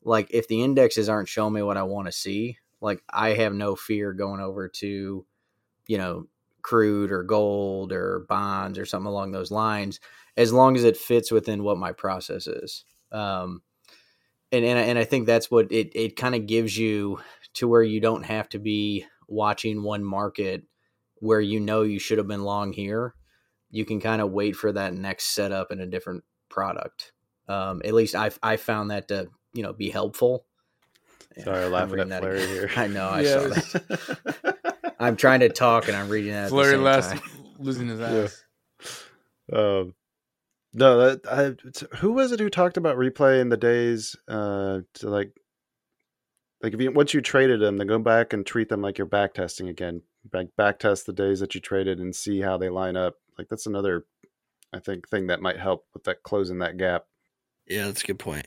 like if the indexes aren't showing me what I want to see, like I have no fear going over to, you know, crude or gold or bonds or something along those lines, as long as it fits within what my process is. And I think that's what it kind of gives you to where you don't have to be watching one market where, you know, you should have been long here. You can kind of wait for that next setup in a different product. At least I found that to, you know, be helpful. Sorry, laughing at Larry here. I know. I saw that. I'm trying to talk and I'm reading that. Flurry last losing his ass. Yeah. Who was it who talked about replay in the days? To like if you, once you traded them, then go back and treat them like you're back testing again. Back test the days that you traded and see how they line up. Like that's another, I think, thing that might help with that, closing that gap. Yeah, that's a good point.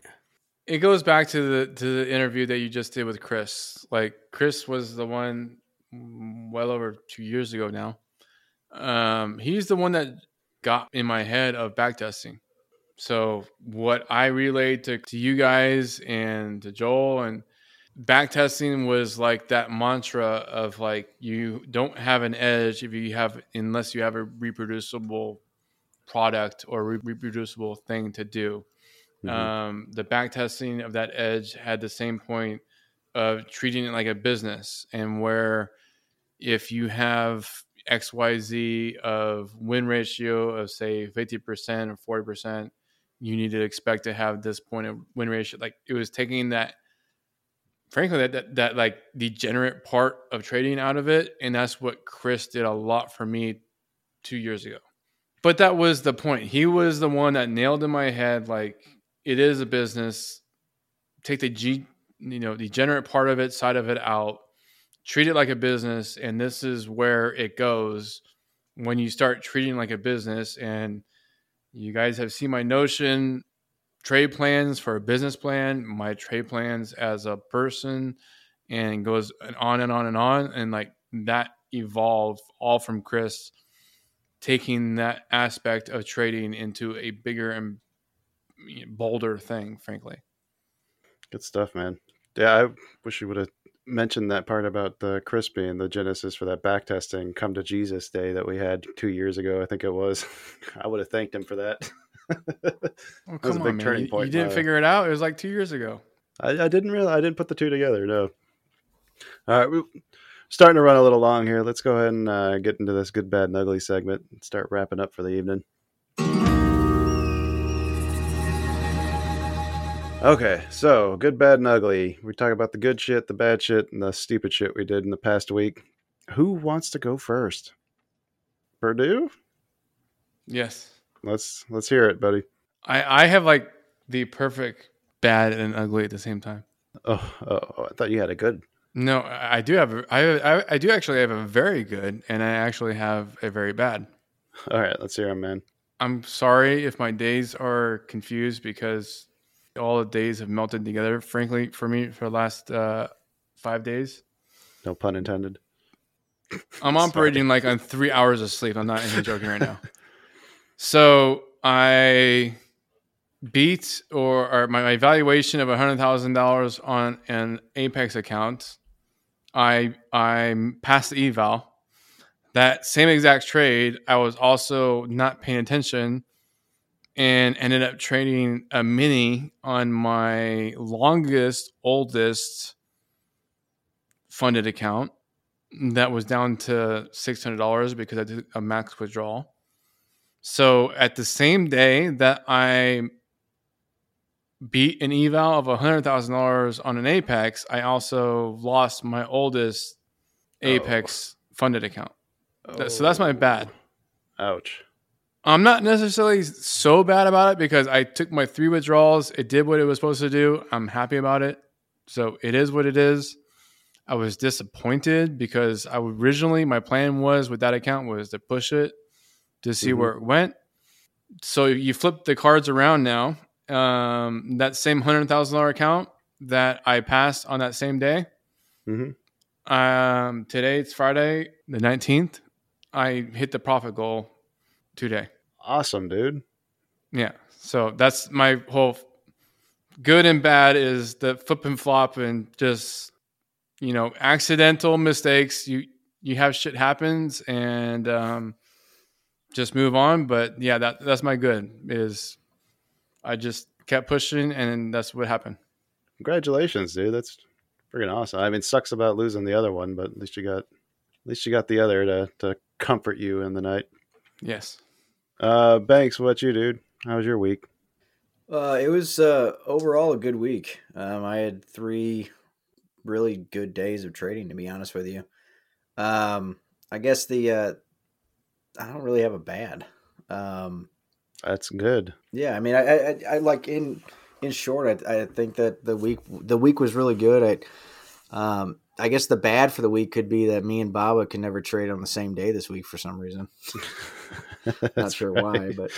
It goes back to the interview that you just did with Chris. Like Chris was the one. Well over 2 years ago now. He's the one that got in my head of backtesting. So what I relayed to you guys and to Joel, and backtesting was like that mantra of like, you don't have an edge unless you have a reproducible product or reproducible thing to do. Mm-hmm. The backtesting of that edge had the same point of treating it like a business, and where if you have XYZ of win ratio of say 50% or 40%, you need to expect to have this point of win ratio. Like it was taking that, frankly, that like degenerate part of trading out of it. And that's what Chris did a lot for me 2 years ago. But that was the point. He was the one that nailed in my head, like it is a business. Take the degenerate part of it, side of it out, treat it like a business. And this is where it goes when you start treating like a business. And you guys have seen my Notion trade plans for a business plan, my trade plans as a person, and goes on and on and on. And like that evolved all from Chris taking that aspect of trading into a bigger and bolder thing, frankly. Good stuff, man. Yeah, I wish you would have mentioned that part about the crispy and the genesis for that back testing Come to Jesus Day that we had 2 years ago, I think it was. I would have thanked him for that. Oh, that was a big turning point. You didn't figure it out? It was like 2 years ago. I didn't realize. I didn't put the two together. No. All right. We're starting to run a little long here. Let's go ahead and get into this good, bad, and ugly segment and start wrapping up for the evening. Okay. So good, bad, and ugly. We talk about the good shit, the bad shit, and the stupid shit we did in the past week. Who wants to go first? Purdue? Yes. Let's hear it, buddy. I have like the perfect bad and ugly at the same time. Oh, I thought you had a good. No, I do have. I do actually have a very good, and I actually have a very bad. All right, let's hear them, man. I'm sorry if my days are confused because all the days have melted together. Frankly, for me, for the last 5 days. No pun intended. I'm operating like on 3 hours of sleep. I'm not even joking right now. So I beat or my valuation of $100,000 on an Apex account. I passed the eval. That same exact trade, I was also not paying attention and ended up trading a mini on my longest, oldest funded account. That was down to $600 because I did a max withdrawal. So at the same day that I beat an eval of $100,000 on an Apex, I also lost my oldest Apex funded account. Oh. So that's my bad. Ouch. I'm not necessarily so bad about it because I took my 3 withdrawals. It did what it was supposed to do. I'm happy about it. So it is what it is. I was disappointed because originally my plan was with that account was to push it to see where it went. So you flip the cards around now. That same $100,000 account that I passed on that same day. Mm-hmm. Today it's Friday the 19th. I hit the profit goal today. Awesome, dude. Yeah. So that's my whole good and bad is the flip and flop and just, you know, accidental mistakes. You have shit happens and, just move on. But yeah, that's my good is I just kept pushing and that's what happened. Congratulations, dude. That's freaking awesome. I mean, sucks about losing the other one, but at least you got the other to comfort you in the night. Yes. Banks, what you, dude? How was your week? It was overall a good week. I had 3 really good days of trading, to be honest with you. I guess I don't really have a bad. That's good. Yeah, I mean, I like in short, I think that the week was really good. I guess the bad for the week could be that me and Baba can never trade on the same day this week for some reason. Not sure why, but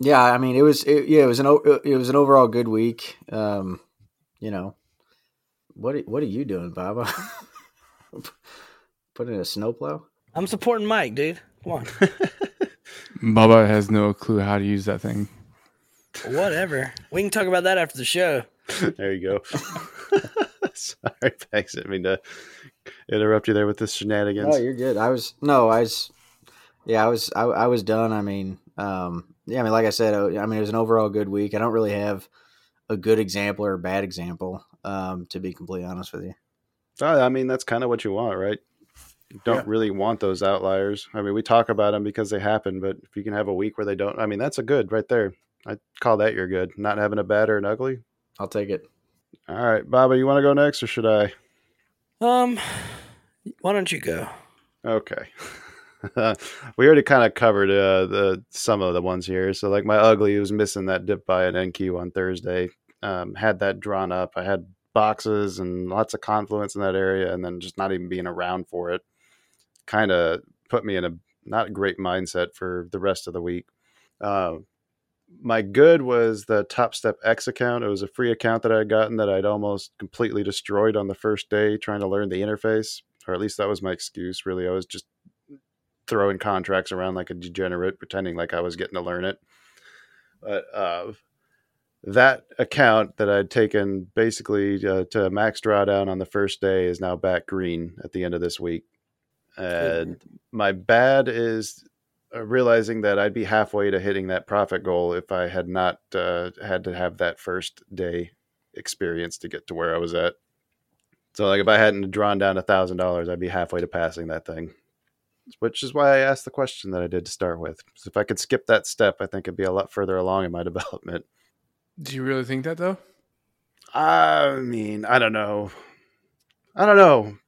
yeah, I mean, it was an overall good week. You know, what are you doing, Baba? Putting in a snowplow? I'm supporting Mike, dude. Come on. Baba has no clue how to use that thing. Whatever. We can talk about that after the show. There you go. Sorry, Pax. I mean to interrupt you there with this shenanigans. Oh, you're good. I was done. I mean, like I said, it was an overall good week. I don't really have a good example or a bad example, to be completely honest with you. I mean, that's kind of what you want, right? Don't really want those outliers. I mean, we talk about them because they happen, but if you can have a week where they don't, I mean, that's a good right there. I call that your good. Not having a bad or an ugly. I'll take it. All right, Baba, you want to go next or should I? Why don't you go? Okay. We already kind of covered some of the ones here. So like my ugly was missing that dip by an NQ on Thursday. Had that drawn up. I had boxes and lots of confluence in that area and then just not even being around for it. Kind of put me in a not great mindset for the rest of the week. My good was the Top Step X account. It was a free account that I had gotten that I'd almost completely destroyed on the first day trying to learn the interface, or at least that was my excuse. Really, I was just throwing contracts around like a degenerate, pretending like I was getting to learn it. But that account that I'd taken basically to max drawdown on the first day is now back green at the end of this week. And my bad is realizing that I'd be halfway to hitting that profit goal if I had not had to have that first day experience to get to where I was at. So like if I hadn't drawn down $1,000, I'd be halfway to passing that thing, which is why I asked the question that I did to start with. So if I could skip that step, I think I'd be a lot further along in my development. Do you really think that, though? I mean, I don't know.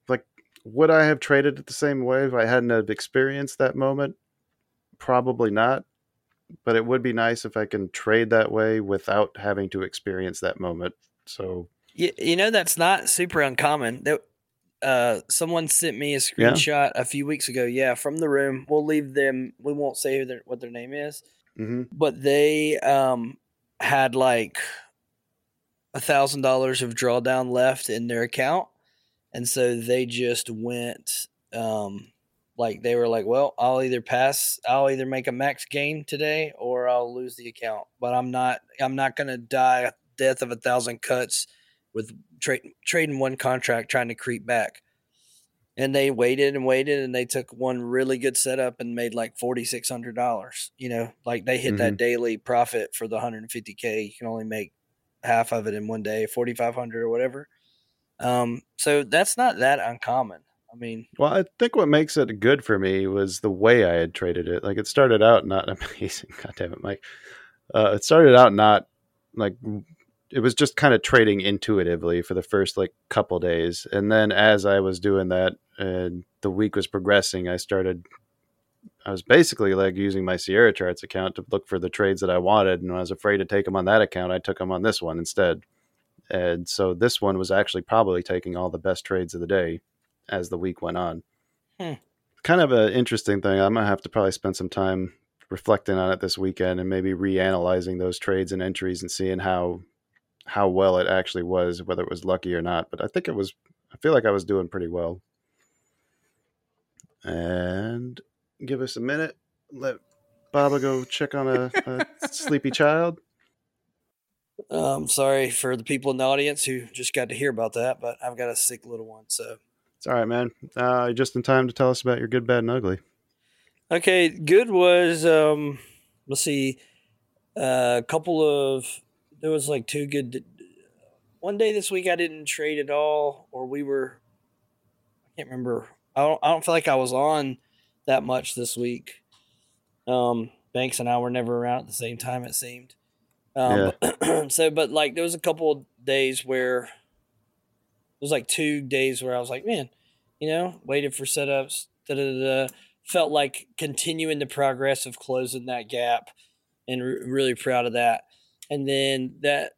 Like, would I have traded it the same way if I hadn't experienced that moment? Probably not. But it would be nice if I can trade that way without having to experience that moment. So, you know, that's not super uncommon. Someone sent me a screenshot a few weeks ago. Yeah, from the room. We'll leave them. We won't say what their name is. Mm-hmm. But they had like $1,000 of drawdown left in their account. And so they just went like they were like, well, I'll either make a max gain today or I'll lose the account. But I'm not going to die a death of 1,000 cuts with trading one contract, trying to creep back. And they waited and they took one really good setup and made like $4,600. You know, like they hit that daily profit for the 150K. You can only make half of it in one day, 4,500 or whatever. So that's not that uncommon. I mean, well, I think what makes it good for me was the way I had traded it. Like it started out not amazing. God damn it, Mike. It started out not like. It was just kind of trading intuitively for the first like couple days. And then as I was doing that and the week was progressing, I was basically like using my Sierra Charts account to look for the trades that I wanted. And when I was afraid to take them on that account, I took them on this one instead. And so this one was actually probably taking all the best trades of the day as the week went on. Kind of an interesting thing. I'm going to have to probably spend some time reflecting on it this weekend and maybe reanalyzing those trades and entries and seeing how well it actually was, whether it was lucky or not. But I feel like I was doing pretty well. And give us a minute. Let Baba go check on a sleepy child. I'm sorry for the people in the audience who just got to hear about that, but I've got a sick little one. So it's all right, man. You're just in time to tell us about your good, bad, and ugly. Okay. Good was, let's see, a couple of, there was like two good. One day this week I didn't trade at all, or I can't remember. I don't feel like I was on that much this week. Banks and I were never around at the same time, it seemed. But like there was a couple of days where it was like 2 days where I was like, man, you know, waited for setups. Felt like continuing the progress of closing that gap, and really proud of that. And then that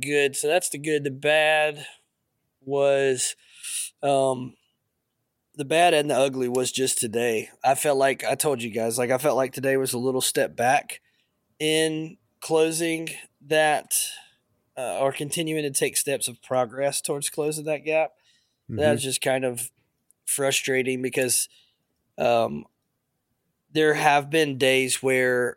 good. So that's the good. The bad was the bad and the ugly was just today. I felt like I told you guys, like I felt like today was a little step back in closing that or continuing to take steps of progress towards closing that gap. Mm-hmm. That was just kind of frustrating because there have been days where,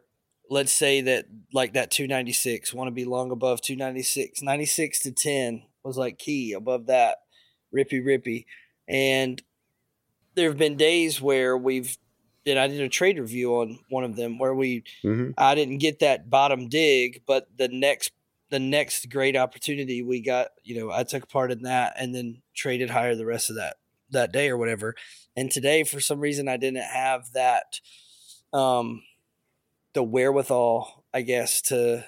let's say that like that 296, want to be long above 296, 96 to 10 was like key above that, rippy. And there have been days where I did a trade review on one of them where I didn't get that bottom dig, but the next great opportunity we got, you know, I took part in that and then traded higher the rest of that day or whatever. And today, for some reason, I didn't have that, the wherewithal, I guess, to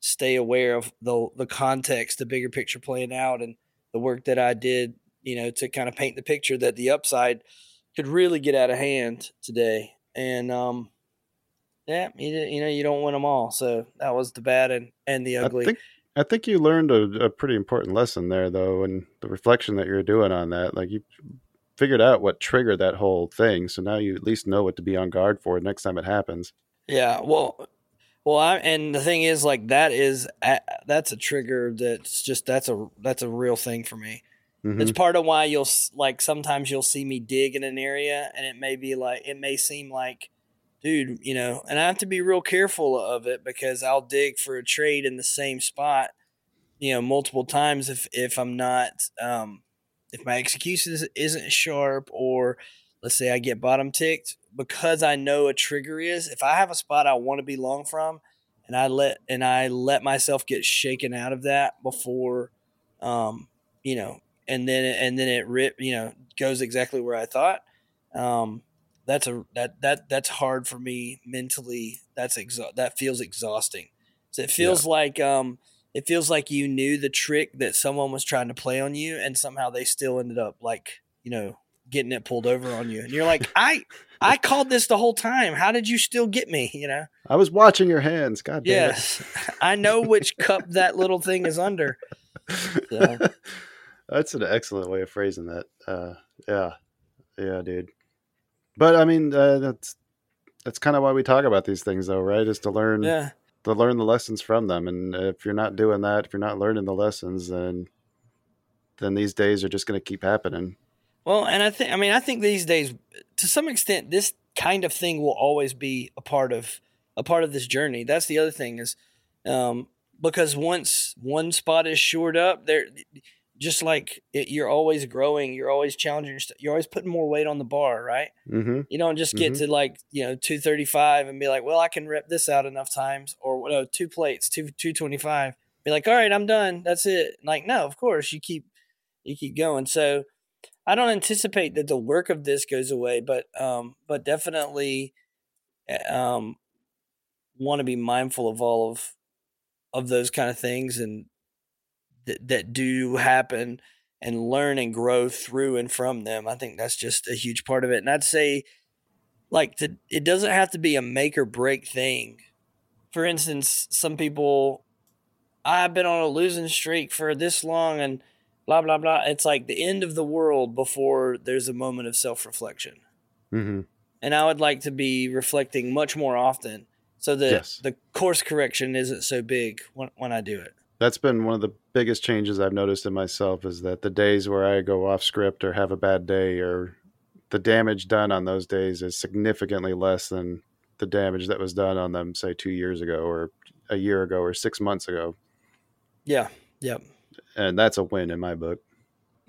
stay aware of the context, the bigger picture playing out, and the work that I did, you know, to kind of paint the picture that the upside could really get out of hand today. And you know, you don't win them all. So that was the bad and the ugly. I think you learned a pretty important lesson there, though, and the reflection that you're doing on that, like you figured out what triggered that whole thing. So now you at least know what to be on guard for next time it happens. Yeah, well, and the thing is, like that's a trigger that's a real thing for me. Mm-hmm. It's part of why you'll sometimes you'll see me dig in an area, and it may seem like dude, you know, and I have to be real careful of it because I'll dig for a trade in the same spot, you know, multiple times if I'm not, if my execution isn't sharp, or let's say I get bottom ticked because I know a trigger is. If I have a spot I want to be long from, and I let myself get shaken out of that before, you know, and then it goes exactly where I thought. That's hard for me mentally. That feels exhausting. So it feels like it feels like you knew the trick that someone was trying to play on you, and somehow they still ended up, like, you know, getting it pulled over on you, and you're like, I called this the whole time. How did you still get me? You know, I was watching your hands. God damn. Yes, I know which cup that little thing is under. So. That's an excellent way of phrasing that. Yeah, dude. But I mean, that's kind of why we talk about these things, though, right? Is to learn, to learn the lessons from them. And if you're not doing that, if you're not learning the lessons, then these days are just going to keep happening. Well, and I think these days, to some extent, this kind of thing will always be a part of this journey. That's the other thing is, because once one spot is shored up, you're always growing, you're always challenging, you're always putting more weight on the bar, right? Mm-hmm. You don't just get to, like, you know, 235 and be like, well, I can rep this out enough times, or two plates, 225. Be like, all right, I'm done. That's it. Like, no, of course you keep going. So. I don't anticipate that the work of this goes away, but definitely want to be mindful of all of those kind of things, and that do happen, and learn and grow through and from them. I think that's just a huge part of it. And I'd say, like, it doesn't have to be a make or break thing. For instance, some people, I've been on a losing streak for this long and blah, blah, blah. It's like the end of the world before there's a moment of self-reflection. Mm-hmm. And I would like to be reflecting much more often so that the course correction isn't so big when I do it. That's been one of the biggest changes I've noticed in myself, is that the days where I go off script or have a bad day, or the damage done on those days is significantly less than the damage that was done on them, say, 2 years ago or a year ago or 6 months ago. Yeah. Yep. And that's a win in my book.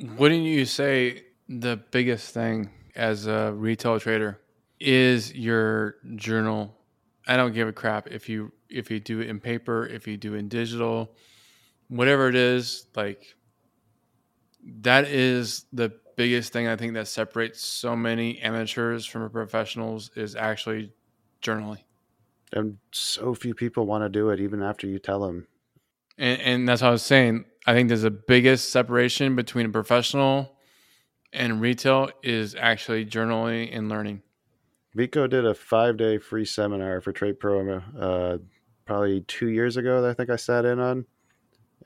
Wouldn't you say the biggest thing as a retail trader is your journal? I don't give a crap if you do it in paper, if you do it in digital, whatever it is, like, that is the biggest thing I think that separates so many amateurs from professionals, is actually journaling. And so few people want to do it even after you tell them. And that's what I was saying. I think there's the biggest separation between a professional and retail is actually journaling and learning. Vico did a 5-day free seminar for Trade Pro probably 2 years ago that I think I sat in on.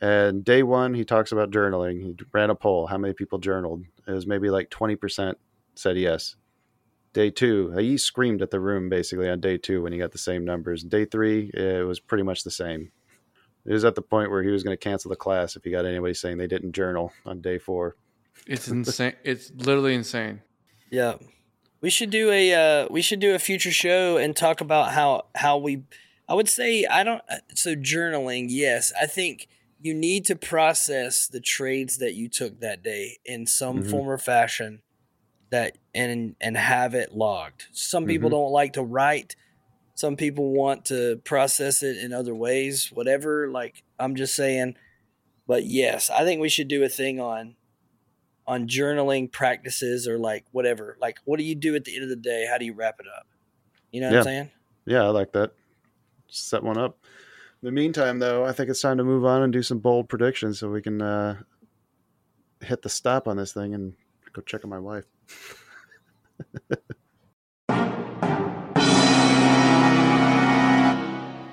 And day one, he talks about journaling. He ran a poll, how many people journaled. It was maybe like 20% said yes. Day two, he screamed at the room basically on day two when he got the same numbers. Day three, it was pretty much the same. It was at the point where he was going to cancel the class if he got anybody saying they didn't journal on day four. It's insane. It's literally insane. Yeah, we should do a future show and talk about how we. I would say I don't. So journaling, yes, I think you need to process the trades that you took that day in some form or fashion, and have it logged. Some people don't like to write. Some people want to process it in other ways, whatever, like I'm just saying. But yes, I think we should do a thing on journaling practices, or like whatever. Like, what do you do at the end of the day? How do you wrap it up? You know what I'm saying? Yeah, I like that. Set one up. In the meantime, though, I think it's time to move on and do some bold predictions so we can hit the stop on this thing and go check on my wife.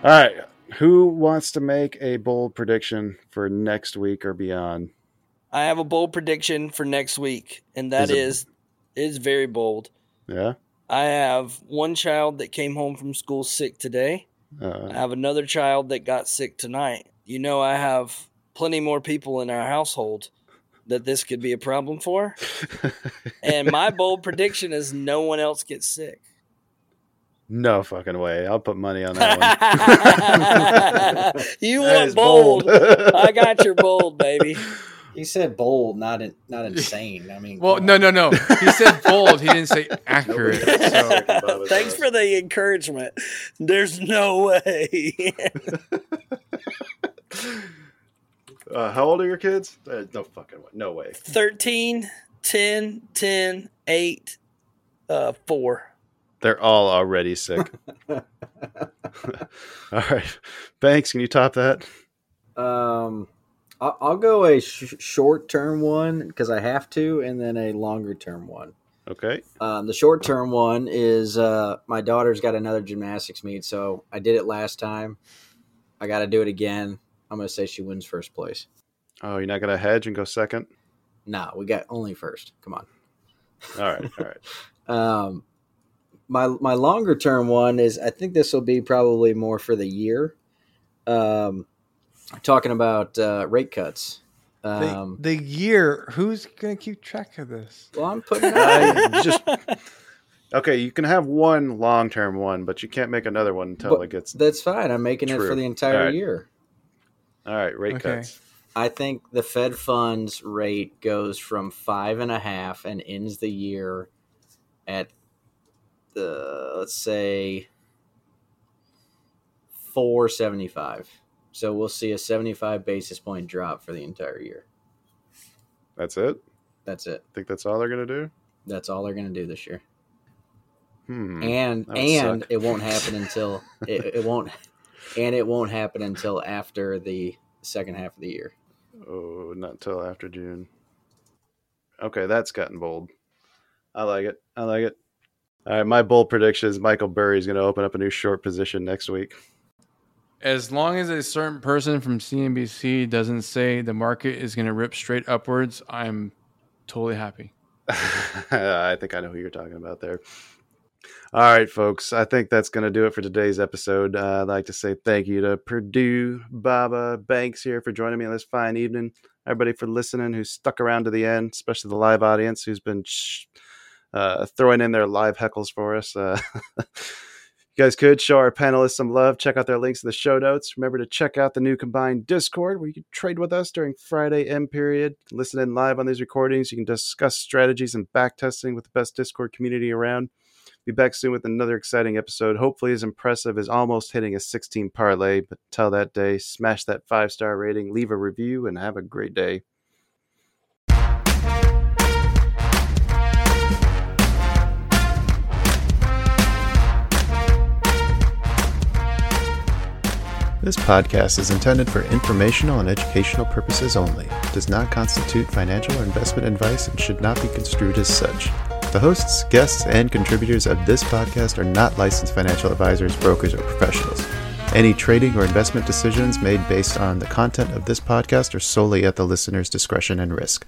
All right, who wants to make a bold prediction for next week or beyond? I have a bold prediction for next week, and that is very bold. Yeah? I have one child that came home from school sick today. I have another child that got sick tonight. You know, I have plenty more people in our household that this could be a problem for. And my bold prediction is no one else gets sick. No fucking way. I'll put money on that one. You went bold. I got your bold, baby. He said bold, not insane. I mean, well, no. He said bold. He didn't say accurate. So. Thanks for the encouragement. There's no way. How old are your kids? No fucking way. No way. 13, 10, 10, 8, 4. They're all already sick. All right. Banks, can you top that? I'll go a short-term one because I have to, and then a longer-term one. Okay. The short-term one is my daughter's got another gymnastics meet, so I did it last time. I got to do it again. I'm going to say she wins first place. Oh, you're not going to hedge and go second? No, we got only first. Come on. All right. My longer-term one is I think this will be probably more for the year. Talking about rate cuts. The year. Who's going to keep track of this? Well, I'm putting okay, you can have one long-term one, but you can't make another one until it gets... That's fine. I'm making it for the entire year. All right, rate cuts. I think the Fed funds rate goes from 5.5 and ends the year at, let's say, 4.75. So we'll see a 75 basis point drop for the entire year. That's it? That's it. Think that's all they're going to do? That's all they're going to do this year. And it won't happen until it won't happen until after the second half of the year. Oh, not until after June. Okay, that's gotten bold. I like it. All right, my bold prediction is Michael Burry is going to open up a new short position next week. As long as a certain person from CNBC doesn't say the market is going to rip straight upwards, I'm totally happy. I think I know who you're talking about there. All right, folks, I think that's going to do it for today's episode. I'd like to say thank you to Purdue, Baba, Banks here for joining me on this fine evening. Everybody for listening who stuck around to the end, especially the live audience who's been throwing in their live heckles for us. You guys could show our panelists some love. Check out their links in the show notes. Remember to check out the new combined Discord where you can trade with us during Friday M period. Listen in live on these recordings. You can discuss strategies and backtesting with the best Discord community around. Be back soon with another exciting episode. Hopefully as impressive as almost hitting a 16 parlay. But till that day, smash that 5-star rating, leave a review, and have a great day. This podcast is intended for informational and educational purposes only. It does not constitute financial or investment advice and should not be construed as such. The hosts, guests, and contributors of this podcast are not licensed financial advisors, brokers, or professionals. Any trading or investment decisions made based on the content of this podcast are solely at the listener's discretion and risk.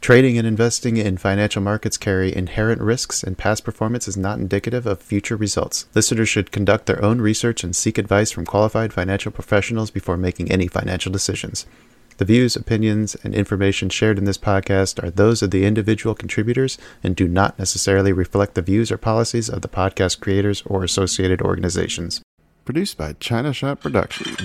Trading and investing in financial markets carry inherent risks, and past performance is not indicative of future results. Listeners should conduct their own research and seek advice from qualified financial professionals before making any financial decisions. The views, opinions, and information shared in this podcast are those of the individual contributors and do not necessarily reflect the views or policies of the podcast creators or associated organizations. Produced by China Shop Productions.